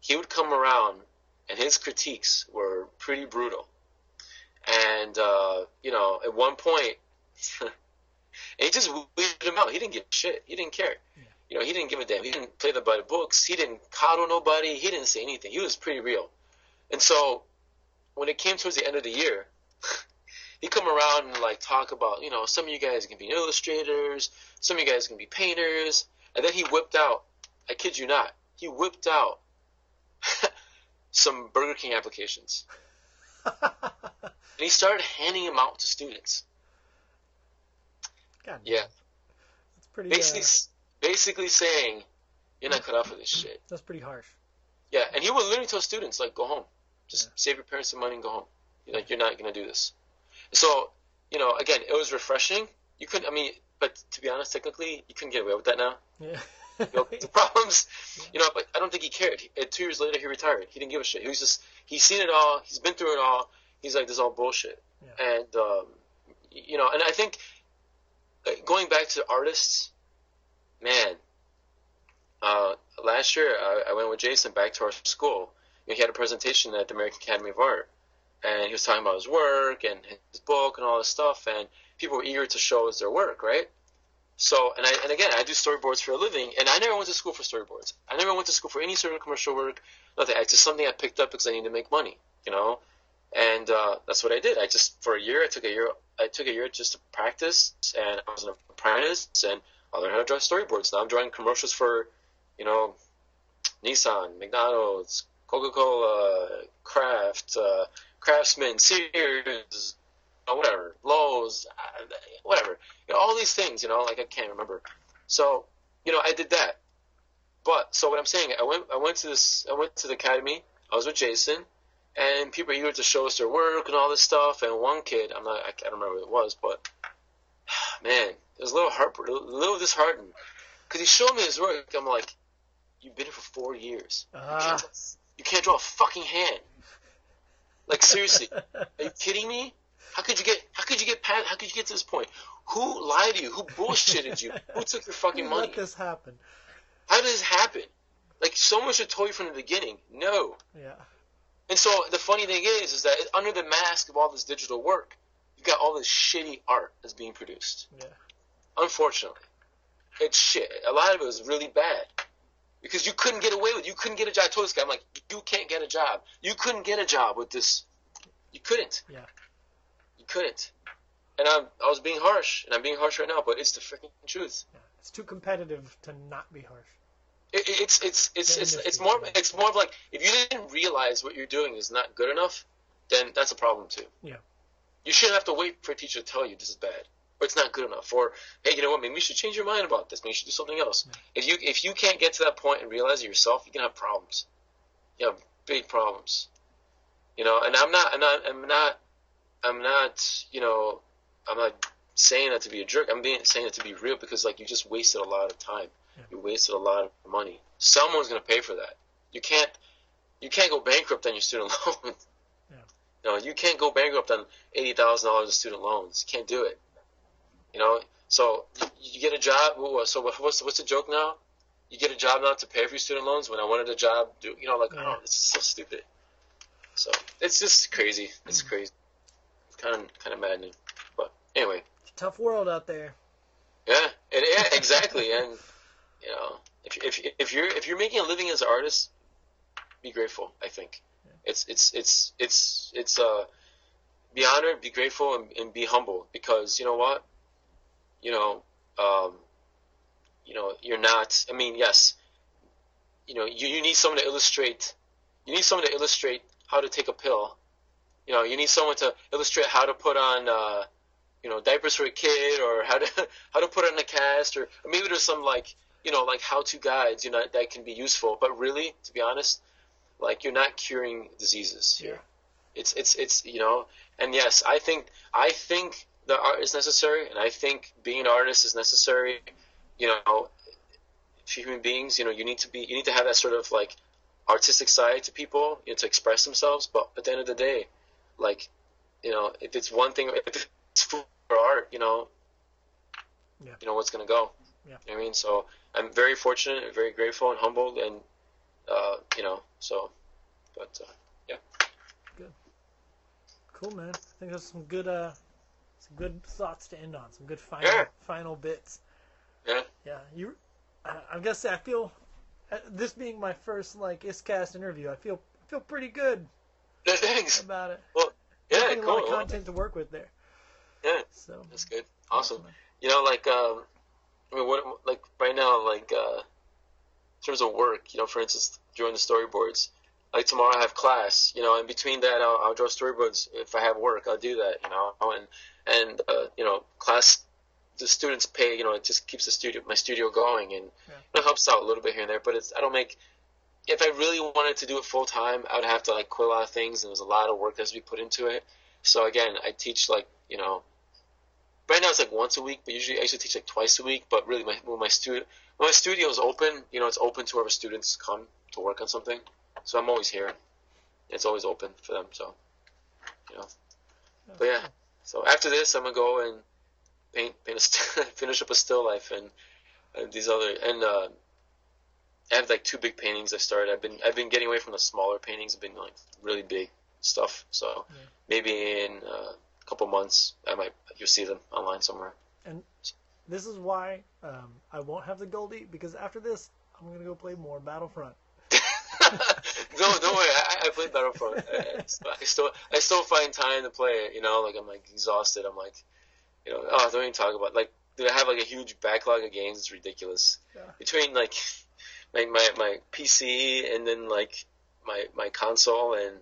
He would come around, and his critiques were pretty brutal. And, you know, at one point, and he just weirded him out. He didn't give a shit. He didn't care. Yeah. You know, he didn't give a damn. He didn't play by the books. He didn't coddle nobody. He didn't say anything. He was pretty real. And so when it came towards the end of the year, he'd come around and, like, talk about, you know, some of you guys can be illustrators, some of you guys can be painters. And then he whipped out, I kid you not, some Burger King applications. And he started handing them out to students. God, yeah. That's pretty basically saying, you're not cut out for this shit. That's pretty harsh. Yeah, and he would literally tell students, like, go home. Just save your parents some money and go home. Like, you're not going to do this. So, you know, again, it was refreshing. You couldn't, I mean, but to be honest, technically, you couldn't get away with that now. Yeah. You know, the problems, you know, but I don't think he cared. 2 years later, he retired. He didn't give a shit. He was just, he's seen it all. He's been through it all. He's like, this is all bullshit. Yeah. And, you know, and I think going back to artists, man, last year I went with Jason back to our school. he had a presentation at the American Academy of Art, and he was talking about his work and his book and all this stuff, and people were eager to show us their work, right? So, and again, I do storyboards for a living, and I never went to school for storyboards. I never went to school for any sort of commercial work, nothing. It's just something I picked up because I needed to make money, you know? And that's what I did. I just, for a year, I took a year just to practice, and I was an apprentice, and I learned how to draw storyboards. Now I'm drawing commercials for, you know, Nissan, McDonald's, Coca-Cola, Craftsman, Sears, whatever, Lowe's, whatever. You know, all these things, you know, like I can't remember. So, you know, I did that. But, so what I'm saying, I went to the academy, I was with Jason, and people were eager to show us their work and all this stuff, and one kid, I can't remember who it was, but, man, it was a little disheartened. Because he showed me his work, I'm like, you've been here for 4 years. You can't draw a fucking hand. Like, seriously, are you kidding me? How could you get to this point? Who lied to you? Who bullshitted you? Who took your fucking money? How did this happen? How did this happen? Like, someone should have told you from the beginning. No. Yeah. And so the funny thing is that under the mask of all this digital work, you've got all this shitty art that's being produced. Yeah. Unfortunately, it's shit. A lot of it was really bad. Because you couldn't get away with it. You couldn't get a job. I told this guy, I'm like, you can't get a job. You couldn't get a job with this. You couldn't. Yeah. You couldn't. And I was being harsh, and I'm being harsh right now, but it's the freaking truth. Yeah. It's too competitive to not be harsh. It's more of like, if you didn't realize what you're doing is not good enough, then that's a problem too. Yeah. You shouldn't have to wait for a teacher to tell you this is bad. Or it's not good enough, or, hey, you know what, maybe you should change your mind about this, maybe you should do something else. Yeah. If you can't get to that point and realize it yourself, you're going to have problems. You have big problems. You know, and I'm not saying that to be a jerk, saying that to be real, because, like, you just wasted a lot of time. Yeah. You wasted a lot of money. Someone's going to pay for that. You can't go bankrupt on your student loan. Yeah. No, you can't go bankrupt on $80,000 in student loans. You can't do it. You know, so you get a job. So what's the joke now? You get a job now to pay for your student loans. When I wanted a job, you know, like, oh, this is so stupid. So it's just crazy. It's crazy. It's kind of maddening. But anyway, it's a tough world out there. Yeah, yeah, exactly. And you know, if you're making a living as an artist, be grateful. I think it's be honored, be grateful, and be humble, because you know what. You're not. I mean, yes. You know, you need someone to illustrate. You need someone to illustrate how to take a pill. You know, you need someone to illustrate how to put on, diapers for a kid, or how to put on a cast, or maybe there's some like how-to guides, you know, that can be useful. But really, to be honest, like, you're not curing diseases here. Yeah. It's you know. And yes, I think. The art is necessary, and I think being an artist is necessary. You know, for human beings, you know, you need to have that sort of like artistic side to people, you know, to express themselves. But at the end of the day, like, you know, if it's one thing, if it's food or art, you know, yeah. You know what's gonna go. Yeah. You know what I mean, so I'm very fortunate, and very grateful, and humbled, and you know, so, but yeah. Good. Cool, man. I think that's some good. Some good thoughts to end on. Some good final bits. Yeah. Yeah. I'm gonna say I feel, this being my first like ISCAST interview, I feel pretty good. Yeah, thanks. About it. Well, yeah, definitely cool. A lot of content to work with there. Yeah. So that's good. Awesome. Yeah. You know, like, I mean, what, like right now, like, in terms of work, you know, for instance, drawing the storyboards. Like tomorrow I have class, you know, and between that I'll draw storyboards. If I have work, I'll do that, you know, and you know, class, the students pay, you know, it just keeps my studio going, and yeah. It helps out a little bit here and there, but if I really wanted to do it full time, I would have to like quit a lot of things, and there's a lot of work that's to be put into it. So again, I teach like, you know, right now it's like once a week, but usually I used to teach like twice a week, but really when my studio is open, you know, it's open to whoever students come to work on something. So I'm always here. It's always open for them, so, you know. But yeah, so after this, I'm going to go and paint finish up a still life and these other, and I have like two big paintings I started. I've been getting away from the smaller paintings. I've been doing like really big stuff. So yeah. Maybe in a couple months, you'll see them online somewhere. And this is why I won't have the Goldie, because after this, I'm gonna go play more Battlefront. No, don't worry. I played Battlefront. I still find time to play it. You know, like I'm like exhausted. I'm like, you know, oh, I don't even talk about it. Like, dude, I have like a huge backlog of games. It's ridiculous. Yeah. Between like my PC and then like my console, and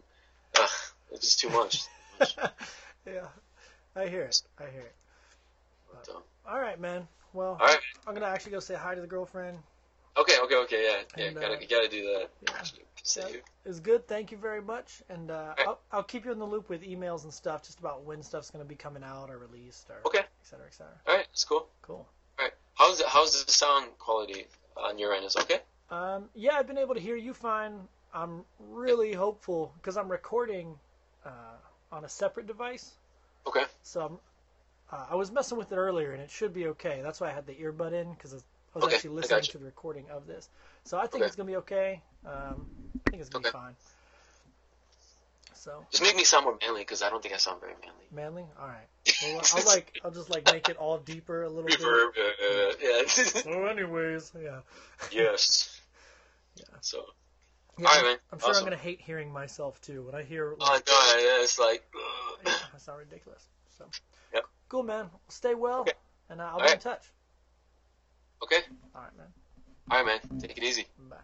it's just too much. Yeah, I hear it. All right, man. Well, all right. I'm gonna actually go say hi to the girlfriend. Okay, yeah. And, gotta do that. Yeah, it's good. Thank you very much, and right. I'll keep you in the loop with emails and stuff, just about when stuff's gonna be coming out or released, or okay, et cetera. All right, it's cool. All right, how's the sound quality on your end? Is okay? Yeah, I've been able to hear you fine. I'm really hopeful because I'm recording on a separate device. Okay. So I was messing with it earlier, and it should be okay. That's why I had the earbud in, because I was actually listening to the recording of this. So I think it's going to be okay. I think it's going to be fine. So just make me sound more manly, because I don't think I sound very manly. Manly? All right. Well, I'll just like make it all deeper a little bit. Yeah. So anyways, yeah. Yes. Yeah. So. Yeah, all right, man. I'm sure I'm going to hate hearing myself, too. When I hear... Like, oh, God, yeah, it's like... Yeah, I sound ridiculous. So. Yep. Cool, man. Stay well, and I'll be in touch. Okay. All right, man. Take it easy. Bye.